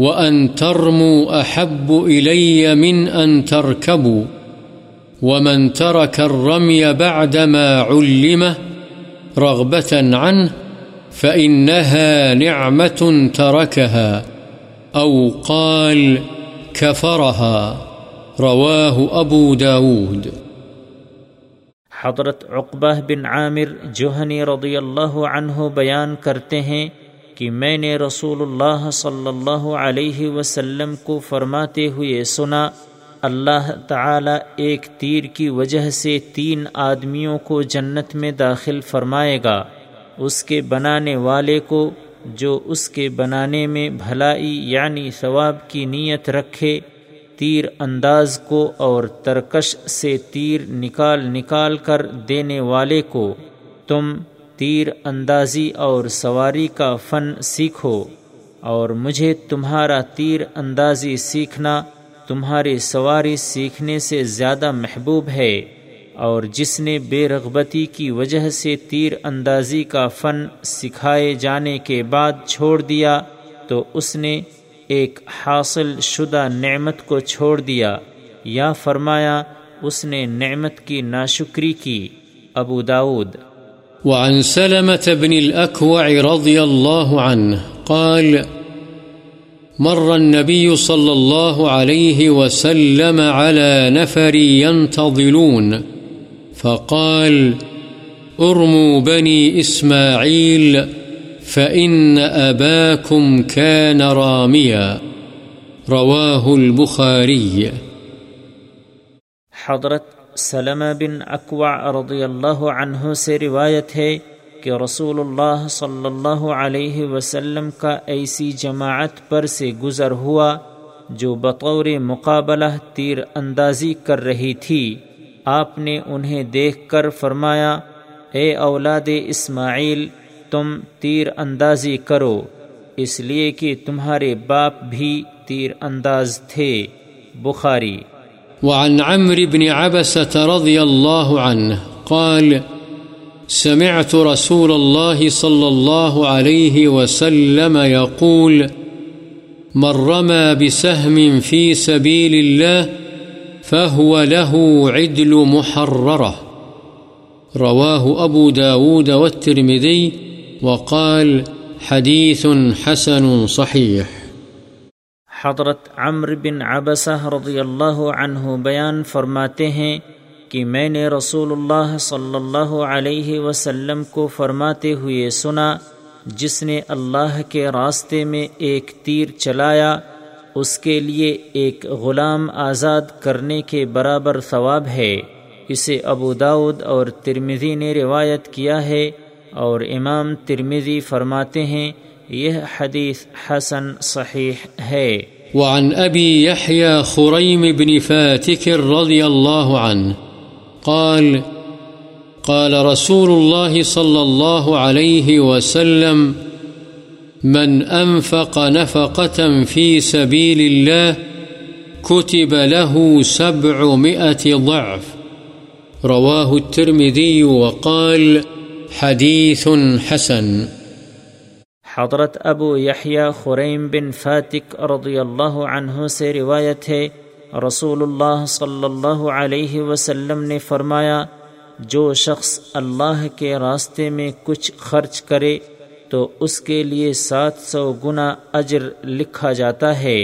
وَأَن تَرْمُوا أَحَبُّ إِلَيَّ مِنْ أَن تَرْكَبُوا وَمَن تَرَكَ الرَّمْيَ بَعْدَمَا عُلِّمَهُ رَغْبَةً عَنْهُ فَإِنَّهَا نِعْمَةٌ تَرَكَهَا أَوْ قَالَ كَفَرَهَا رواه أبو داود۔ حضرت عقبہ بن عامر جہنی رضی اللہ عنہ بیان کرتے ہیں کہ میں نے رسول اللہ صلی اللہ علیہ وسلم کو فرماتے ہوئے سنا، اللہ تعالیٰ ایک تیر کی وجہ سے 3 آدمیوں کو جنت میں داخل فرمائے گا، اس کے بنانے والے کو جو اس کے بنانے میں بھلائی یعنی ثواب کی نیت رکھے، تیر انداز کو اور ترکش سے تیر نکال کر دینے والے کو۔ تم تیر اندازی اور سواری کا فن سیکھو اور مجھے تمہارا تیر اندازی سیکھنا تمہاری سواری سیکھنے سے زیادہ محبوب ہے، اور جس نے بے رغبتی کی وجہ سے تیر اندازی کا فن سکھائے جانے کے بعد چھوڑ دیا تو اس نے ایک حاصل شدہ نعمت کو چھوڑ دیا، یا فرمایا اس نے نعمت کی ناشکری کی۔ ابو داود۔ وعن سلمة بن الأكوع رضي الله عنه قال: مر النبي صلى الله عليه وسلم على نفر ينتظلون فقال: ارموا بني إسماعيل فإن أباكم كان راميا، رواه البخاري۔ حضرت سلمہ بن اکوع رضی اللہ عنہ سے روایت ہے کہ رسول اللہ صلی اللہ علیہ وسلم کا ایسی جماعت پر سے گزر ہوا جو بطور مقابلہ تیر اندازی کر رہی تھی۔ آپ نے انہیں دیکھ کر فرمایا: اے اولاد اسماعیل، تم تیر اندازی کرو، اس لیے کہ تمہارے باپ بھی تیر انداز تھے۔ بخاری۔ وعن عمرو بن عبسة رضي الله عنه قال: سمعت رسول الله صلى الله عليه وسلم يقول: من رمى بسهم في سبيل الله فهو له عدل محررة، رواه أبو داود والترمذي، وقال: حديث حسن صحيح۔ حضرت عمر بن عبسہ رضی اللہ عنہ بیان فرماتے ہیں کہ میں نے رسول اللہ صلی اللہ علیہ وسلم کو فرماتے ہوئے سنا: جس نے اللہ کے راستے میں ایک تیر چلایا اس کے لیے ایک غلام آزاد کرنے کے برابر ثواب ہے۔ اسے ابو داود اور ترمذی نے روایت کیا ہے، اور امام ترمذی فرماتے ہیں یہ حدیث حسن صحیح ہے۔ وعن أبي يحيى خريم بن فاتك رضي الله عنه قال: قال رسول الله صلى الله عليه وسلم: من أنفق نفقة في سبيل الله كتب له 700 ضعف، رواه الترمذي، وقال: حديث حسن۔ حضرت ابو یحییٰ خریم بن فاتک رضی اللہ عنہ سے روایت ہے رسول اللہ صلی اللہ علیہ وسلم نے فرمایا: جو شخص اللہ کے راستے میں کچھ خرچ کرے تو اس کے لیے 700 گنا اجر لکھا جاتا ہے۔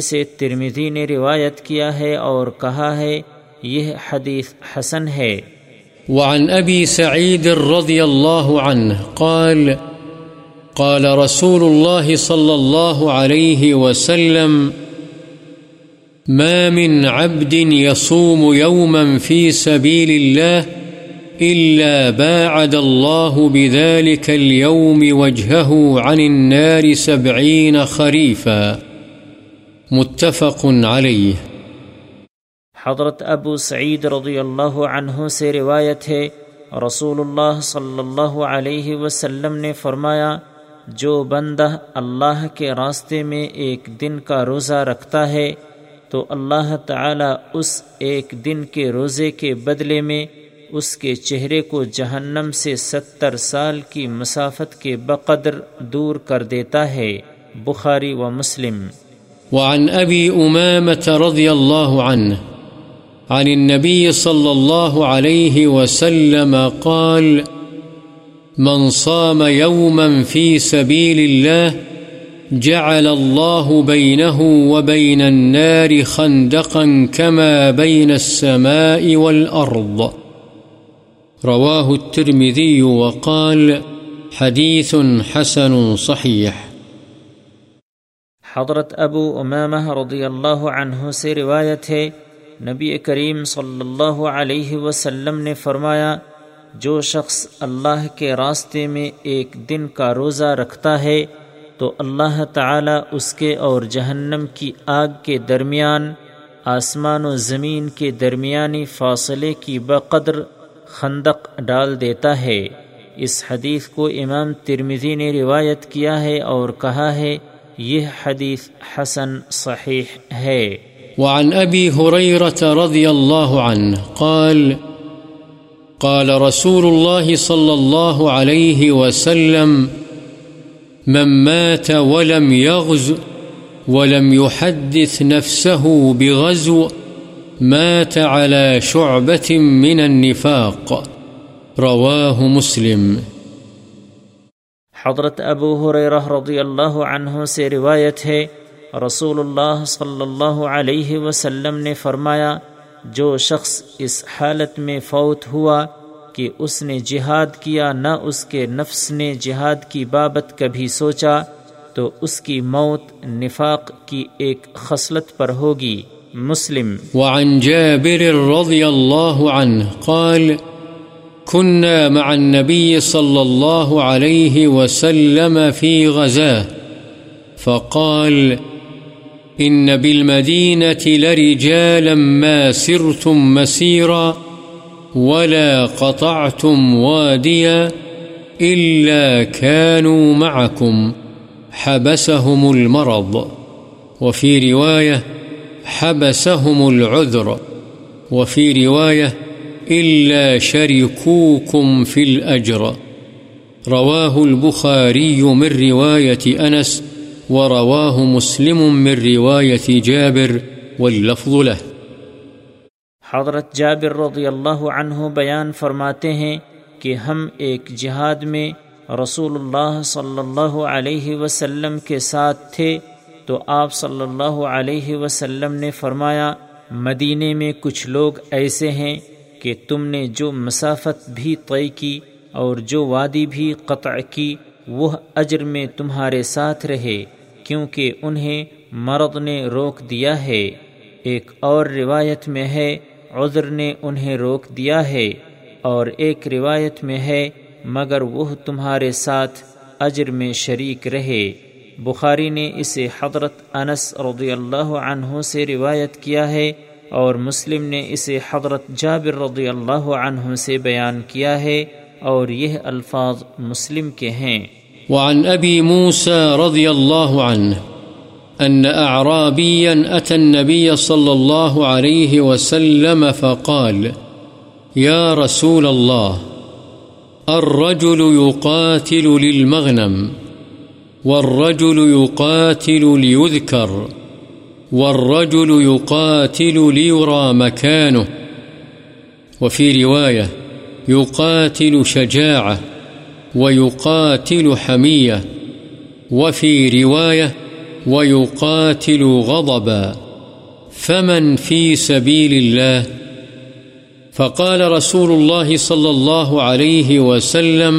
اسے ترمذی نے روایت کیا ہے اور کہا ہے یہ حدیث حسن ہے۔ وعن ابی سعید رضی اللہ عنہ قال: قال رسول الله صلى الله عليه وسلم: ما من عبد يصوم يوما في سبيل الله إلا باعد الله بذلك اليوم وجهه عن النار 70 خريفا، متفق عليه۔ حضرت ابو سعید رضی اللہ عنہ سے روایت ہے رسول اللہ صلی اللہ علیہ وسلم نے فرمایا: جو بندہ اللہ کے راستے میں ایک دن کا روزہ رکھتا ہے تو اللہ تعالی اس ایک دن کے روزے کے بدلے میں اس کے چہرے کو جہنم سے 70 سال کی مسافت کے بقدر دور کر دیتا ہے۔ بخاری و مسلم۔ وعن ابی امامة رضی اللہ عنہ عن النبی صلی اللہ علیہ وسلم قال: من صام يوما في سبيل الله جعل الله بينه وبين النار خندقا كما بين السماء والأرض، رواه الترمذي، وقال: حديث حسن صحيح۔ حضرت ابو امامہ رضی اللہ عنہ سے روایت ہے نبی کریم صلی اللہ علیہ وسلم نے فرمایا: جو شخص اللہ کے راستے میں ایک دن کا روزہ رکھتا ہے تو اللہ تعالی اس کے اور جہنم کی آگ کے درمیان آسمان و زمین کے درمیانی فاصلے کی بقدر خندق ڈال دیتا ہے۔ اس حدیث کو امام ترمذی نے روایت کیا ہے اور کہا ہے یہ حدیث حسن صحیح ہے۔ وعن أبي هريرة رضي الله عنه قال قال رسول الله صلى الله عليه وسلم من مات ولم يغزو ولم يحدث نفسه بغزو مات على شعبة من النفاق رواه مسلم۔ حضرت ابو ہریرہ رضی اللہ عنہ سے روایت ہے رسول اللہ صلی اللہ علیہ وسلم نے فرمایا جو شخص اس حالت میں فوت ہوا کہ اس نے جہاد کیا نہ اس کے نفس نے جہاد کی بابت کبھی سوچا تو اس کی موت نفاق کی ایک خصلت پر ہوگی۔ مسلم۔ وعن جابر رضی اللہ عنہ قال كنا مع النبي صلى الله عليه وسلم في غزاة فقال إن بالمدينة لرجالا ما سرتم مسيرا ولا قطعتم واديا إلا كانوا معكم حبسهم المرض وفي رواية حبسهم العذر وفي رواية إلا شركوكم في الأجر رواه البخاري من رواية أنس ورواه مسلم من رواية جابر واللفظ له۔ حضرت جابر رضی اللہ عنہ بیان فرماتے ہیں کہ ہم ایک جہاد میں رسول اللہ صلی اللہ علیہ وسلم کے ساتھ تھے تو آپ صلی اللہ علیہ وسلم نے فرمایا مدینے میں کچھ لوگ ایسے ہیں کہ تم نے جو مسافت بھی طے کی اور جو وادی بھی قطع کی وہ اجر میں تمہارے ساتھ رہے کیونکہ انہیں مرض نے روک دیا ہے۔ ایک اور روایت میں ہے عذر نے انہیں روک دیا ہے اور ایک روایت میں ہے مگر وہ تمہارے ساتھ اجر میں شریک رہے۔ بخاری نے اسے حضرت انس رضی اللہ عنہ سے روایت کیا ہے اور مسلم نے اسے حضرت جابر رضی اللہ عنہ سے بیان کیا ہے اور یہ الفاظ مسلم کے ہیں۔ وعن ابی موسیٰ رضی اللہ عنہ ان اعرابیا اتی النبی صلی اللہ علیہ وسلم فقال یا رسول اللہ الرجل یقاتل للمغنم والرجل یقاتل لیذکر والرجل يقاتل ليرى مكانه وفي رواية يقاتل شجاعة ويقاتل حمية وفي رواية ويقاتل غضبا فمن في سبيل الله فقال رسول الله صلى الله عليه وسلم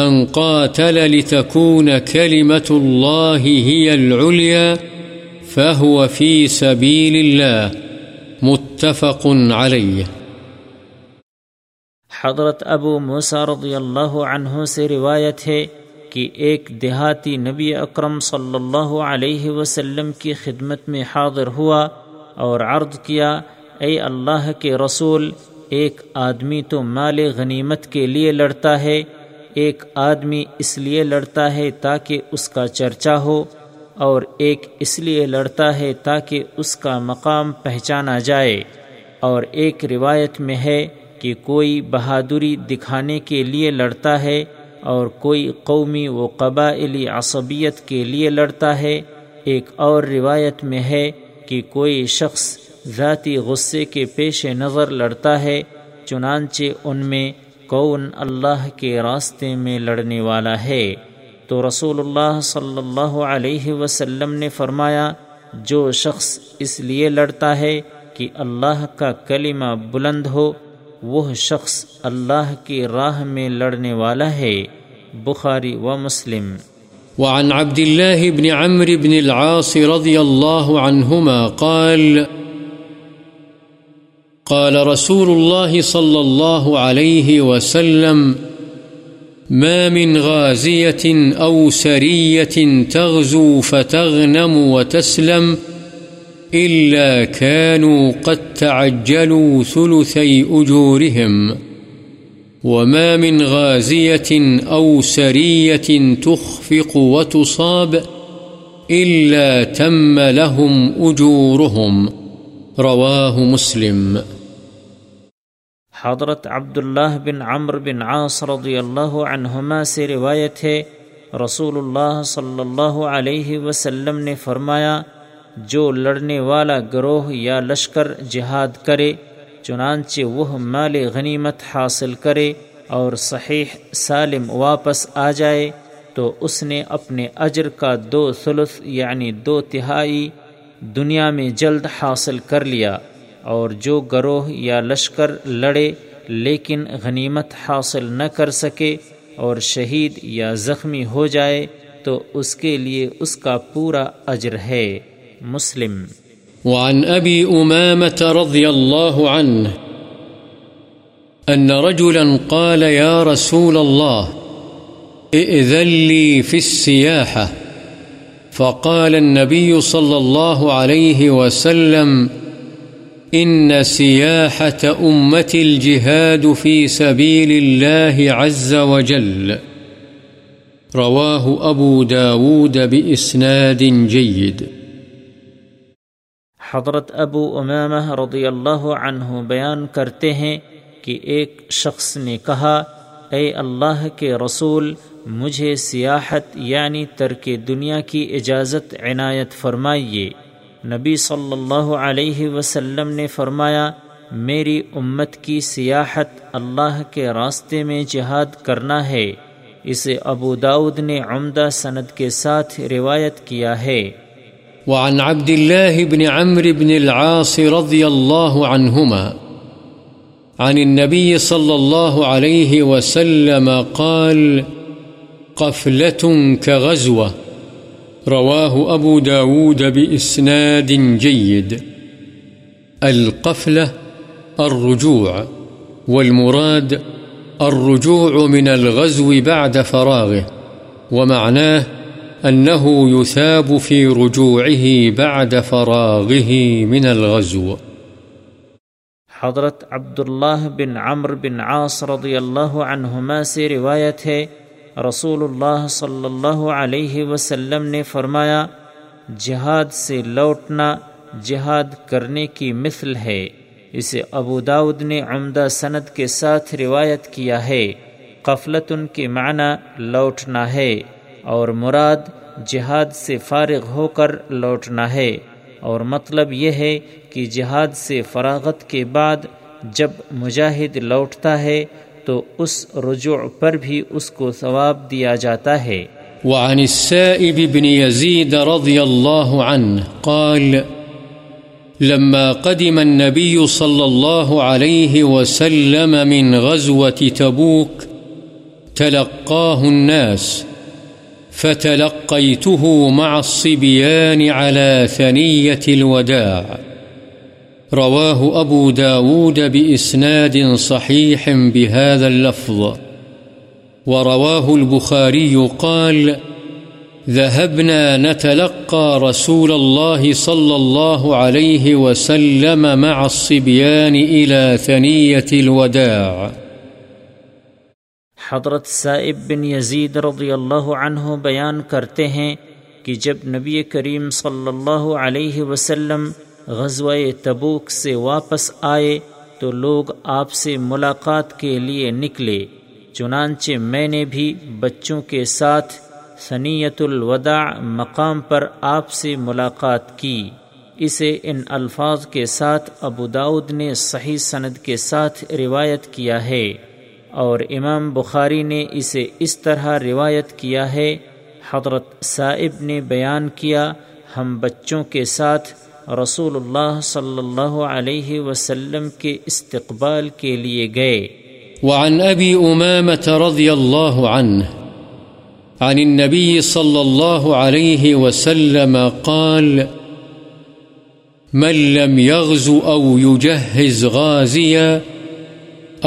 من قاتل لتكون كلمة الله هي العليا فهو في سبيل الله متفق عليه۔ حضرت ابو موسیٰ رضی اللہ عنہ سے روایت ہے کہ ایک دیہاتی نبی اکرم صلی اللہ علیہ وسلم کی خدمت میں حاضر ہوا اور عرض کیا اے اللہ کے رسول ایک آدمی تو مال غنیمت کے لیے لڑتا ہے، ایک آدمی اس لیے لڑتا ہے تاکہ اس کا چرچا ہو اور ایک اس لیے لڑتا ہے تاکہ اس کا مقام پہچانا جائے، اور ایک روایت میں ہے کہ کوئی بہادری دکھانے کے لیے لڑتا ہے اور کوئی قومی و قبائلی عصبیت کے لیے لڑتا ہے، ایک اور روایت میں ہے کہ کوئی شخص ذاتی غصے کے پیش نظر لڑتا ہے، چنانچہ ان میں کون اللہ کے راستے میں لڑنے والا ہے؟ تو رسول اللہ صلی اللہ علیہ وسلم نے فرمایا جو شخص اس لیے لڑتا ہے کہ اللہ کا کلمہ بلند ہو وہ شخص اللہ کی راہ میں لڑنے والا ہے۔ بخاری و مسلم۔ وعن عبد اللہ بن عمرو بن العاص رضی اللہ عنہما قال قال رسول اللہ صلی اللہ علیہ وسلم ما من غازية أو سرية تغزو فتغنم وتسلم إلا كانوا قد تعجلوا ثلثي أجورهم وما من غازية أو سرية تخفق وتصاب إلا تم لهم أجورهم، رواه مسلم۔ حضرت عبداللہ بن عمرو بن عاص رضی اللہ عنہما سے روایت ہے، رسول اللہ صلی اللہ علیہ وسلم نے فرمایا، جو لڑنے والا گروہ یا لشکر جہاد کرے چنانچہ وہ مال غنیمت حاصل کرے اور صحیح سالم واپس آ جائے تو اس نے اپنے اجر کا 2/3 یعنی 2/3 دنیا میں جلد حاصل کر لیا، اور جو گروہ یا لشکر لڑے لیکن غنیمت حاصل نہ کر سکے اور شہید یا زخمی ہو جائے تو اس کے لیے اس کا پورا اجر ہے۔ مسلم۔ وعن ابی امامہ رضی اللہ عنہ ان رجلا قال یا رسول اللہ ائذن لی فی السیاحہ، فقال النبی صلی اللہ علیہ وسلم ان سیاحة امتی الجہاد فی سبیل اللہ عز وجل، رواہ ابو داود باسناد جید۔ حضرت ابو امامہ رضی اللہ عنہ بیان کرتے ہیں کہ ایک شخص نے کہا، اے اللہ کے رسول، مجھے سیاحت یعنی ترک دنیا کی اجازت عنایت فرمائیے۔ نبی صلی اللہ علیہ وسلم نے فرمایا، میری امت کی سیاحت اللہ کے راستے میں جہاد کرنا ہے۔ اسے ابو داؤد نے عمدہ سند کے ساتھ روایت کیا ہے۔ وعن عبد الله بن عمرو بن العاص رضی اللہ عنہما عن النبي صلی اللہ علیہ وسلم قال قفلة كغزوة، رواه أبو داود بإسناد جيد۔ القفلة الرجوع، والمراد الرجوع من الغزو بعد فراغه، ومعناه أنه يثاب في رجوعه بعد فراغه من الغزو۔ حضرت عبداللہ بن عمرو بن عاص رضی اللہ عنہما سے روایت ہے، رسول اللہ صلی اللہ علیہ وسلم نے فرمایا، جہاد سے لوٹنا جہاد کرنے کی مثل ہے۔ اسے ابو داود نے عمدہ سند کے ساتھ روایت کیا ہے۔ قفلتن کے معنی لوٹنا ہے اور مراد جہاد سے فارغ ہو کر لوٹنا ہے، اور مطلب یہ ہے کہ جہاد سے فراغت کے بعد جب مجاہد لوٹتا ہے تو اس رجوع پر بھی اس کو ثواب دیا جاتا ہے۔ وعن السائب بن يزيد رضی اللہ عنہ قال لما قدم النبي صلی اللہ علیہ وسلم من غزوة تبوک تلقاه الناس، فتلقيته مع الصبيان على ثنية الوداع، رواه أبو داود بإسناد صحيح بهذا اللفظ، ورواه البخاري قال ذهبنا نتلقى رسول الله صلى الله عليه وسلم مع الصبيان إلى ثنية الوداع۔ حضرت سائب بن یزید رضی اللہ عنہ بیان کرتے ہیں کہ جب نبی کریم صلی اللہ علیہ وسلم غزوہ تبوک سے واپس آئے تو لوگ آپ سے ملاقات کے لیے نکلے، چنانچہ میں نے بھی بچوں کے ساتھ ثنیۃ الوداع مقام پر آپ سے ملاقات کی۔ اسے ان الفاظ کے ساتھ ابو داؤد نے صحیح سند کے ساتھ روایت کیا ہے، اور امام بخاری نے اسے اس طرح روایت کیا ہے۔ حضرت سائب نے بیان کیا، ہم بچوں کے ساتھ رسول اللہ صلی اللہ علیہ وسلم کے استقبال کے لیے گئے۔ وعن ابی امامہ رضی اللہ عنہ عن النبی صلی اللہ علیہ وسلم قال من لم یغز او یجہز غازیا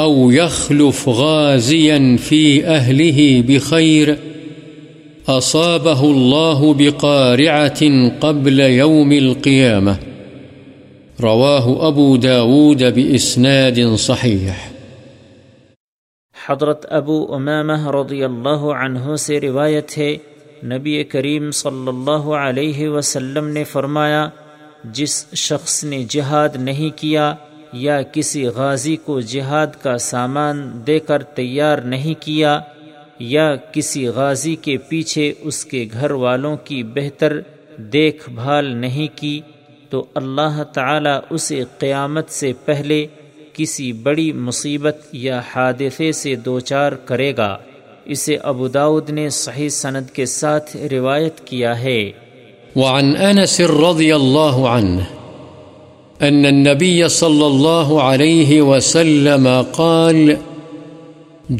او یخلف غازیا فی اہلہ بخیر اصابه الله بقارعة قبل يوم القيامة، رواه ابو داود باسناد صحيح۔ حضرت ابو امامہ رضی اللہ عنہ سے روایت ہے، نبی کریم صلی اللہ علیہ وسلم نے فرمایا، جس شخص نے جہاد نہیں کیا یا کسی غازی کو جہاد کا سامان دے کر تیار نہیں کیا یا کسی غازی کے پیچھے اس کے گھر والوں کی بہتر دیکھ بھال نہیں کی، تو اللہ تعالیٰ اسے قیامت سے پہلے کسی بڑی مصیبت یا حادثے سے دوچار کرے گا۔ اسے ابو داؤد نے صحیح سند کے ساتھ روایت کیا ہے۔ وعن انس رضی اللہ عنہ ان النبی صلی اللہ علیہ وسلم قال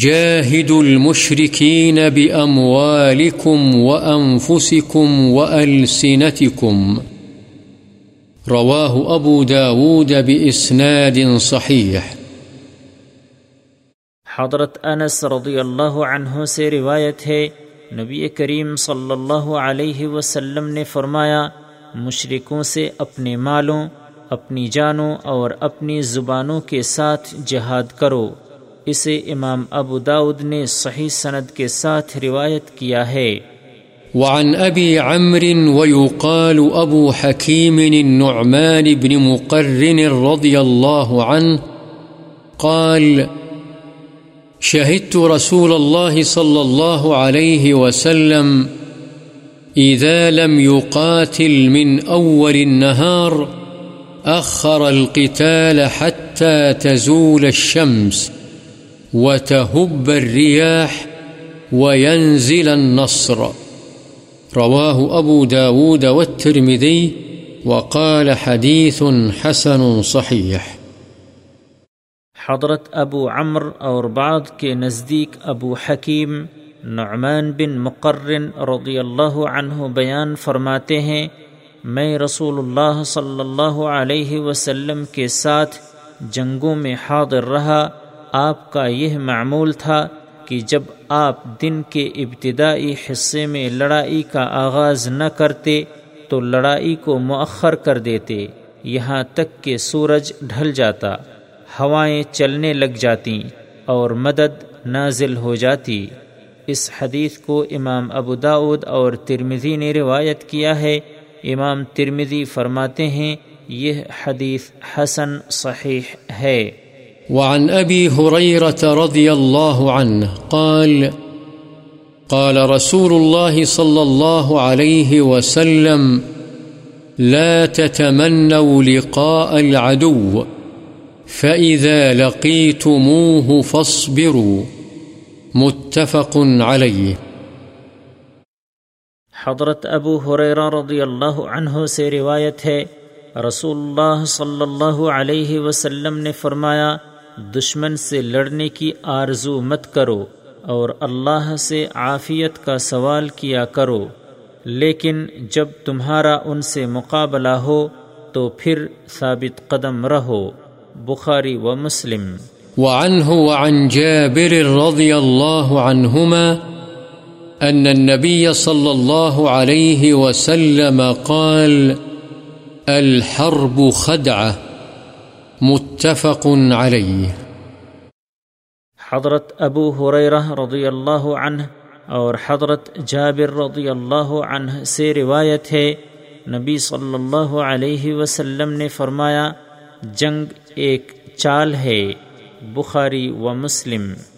جاهدوا المشركين بأموالكم وأنفسكم وألسنتكم، رواه أبو داود بإسناد صحيح۔ حضرت انس رضی اللہ عنہ سے روایت ہے، نبی کریم صلی اللہ علیہ وسلم نے فرمایا، مشرکوں سے اپنے مالوں، اپنی جانوں اور اپنی زبانوں کے ساتھ جہاد کرو۔ اسے امام ابو داؤد نے صحیح سند کے ساتھ روایت کیا ہے۔ وعن ابی عمرو ویقال ابو حکیم النعمان بن مقرن رضی اللہ عنہ قال شهدت رسول الله صلی اللہ علیہ وسلم اذا لم يقاتل من اول النهار اخر القتال حتى تزول الشمس وتهب الرياح وينزل النصر، رواه أبو داود والترمذي وقال حديث حسن صحيح۔ حضرت ابو عمر اور بعض کے نزدیک ابو حکیم نعمان بن مقرن رضی اللہ عنہ بیان فرماتے ہیں، میں رسول اللہ صلی اللہ علیہ وسلم کے ساتھ جنگوں میں حاضر رہا۔ آپ کا یہ معمول تھا کہ جب آپ دن کے ابتدائی حصے میں لڑائی کا آغاز نہ کرتے تو لڑائی کو مؤخر کر دیتے، یہاں تک کہ سورج ڈھل جاتا، ہوائیں چلنے لگ جاتیں اور مدد نازل ہو جاتی۔ اس حدیث کو امام ابو داؤد اور ترمذی نے روایت کیا ہے۔ امام ترمذی فرماتے ہیں، یہ حدیث حسن صحیح ہے۔ وعن أبي هريرة رضي الله عنه قال قال رسول الله صلى الله عليه وسلم لا تتمنوا لقاء العدو فإذا لقيتموه فاصبروا، متفق عليه۔ حضرت ابو هريرة رضي الله عنه سے روایت ہے، رسول اللہ صلی اللہ علیہ وسلم نے فرمایا، دشمن سے لڑنے کی آرزو مت کرو اور اللہ سے عافیت کا سوال کیا کرو، لیکن جب تمہارا ان سے مقابلہ ہو تو پھر ثابت قدم رہو۔ بخاری و مسلم۔ وعنہ وعن جابر رضی اللہ عنہما ان النبی صلی اللہ علیہ وسلم قال الحرب خدعة، متفق علیہ۔ حضرت ابو ہریرہ رضی اللہ عنہ اور حضرت جابر رضی اللہ عنہ سے روایت ہے، نبی صلی اللہ علیہ وسلم نے فرمایا، جنگ ایک چال ہے۔ بخاری و مسلم۔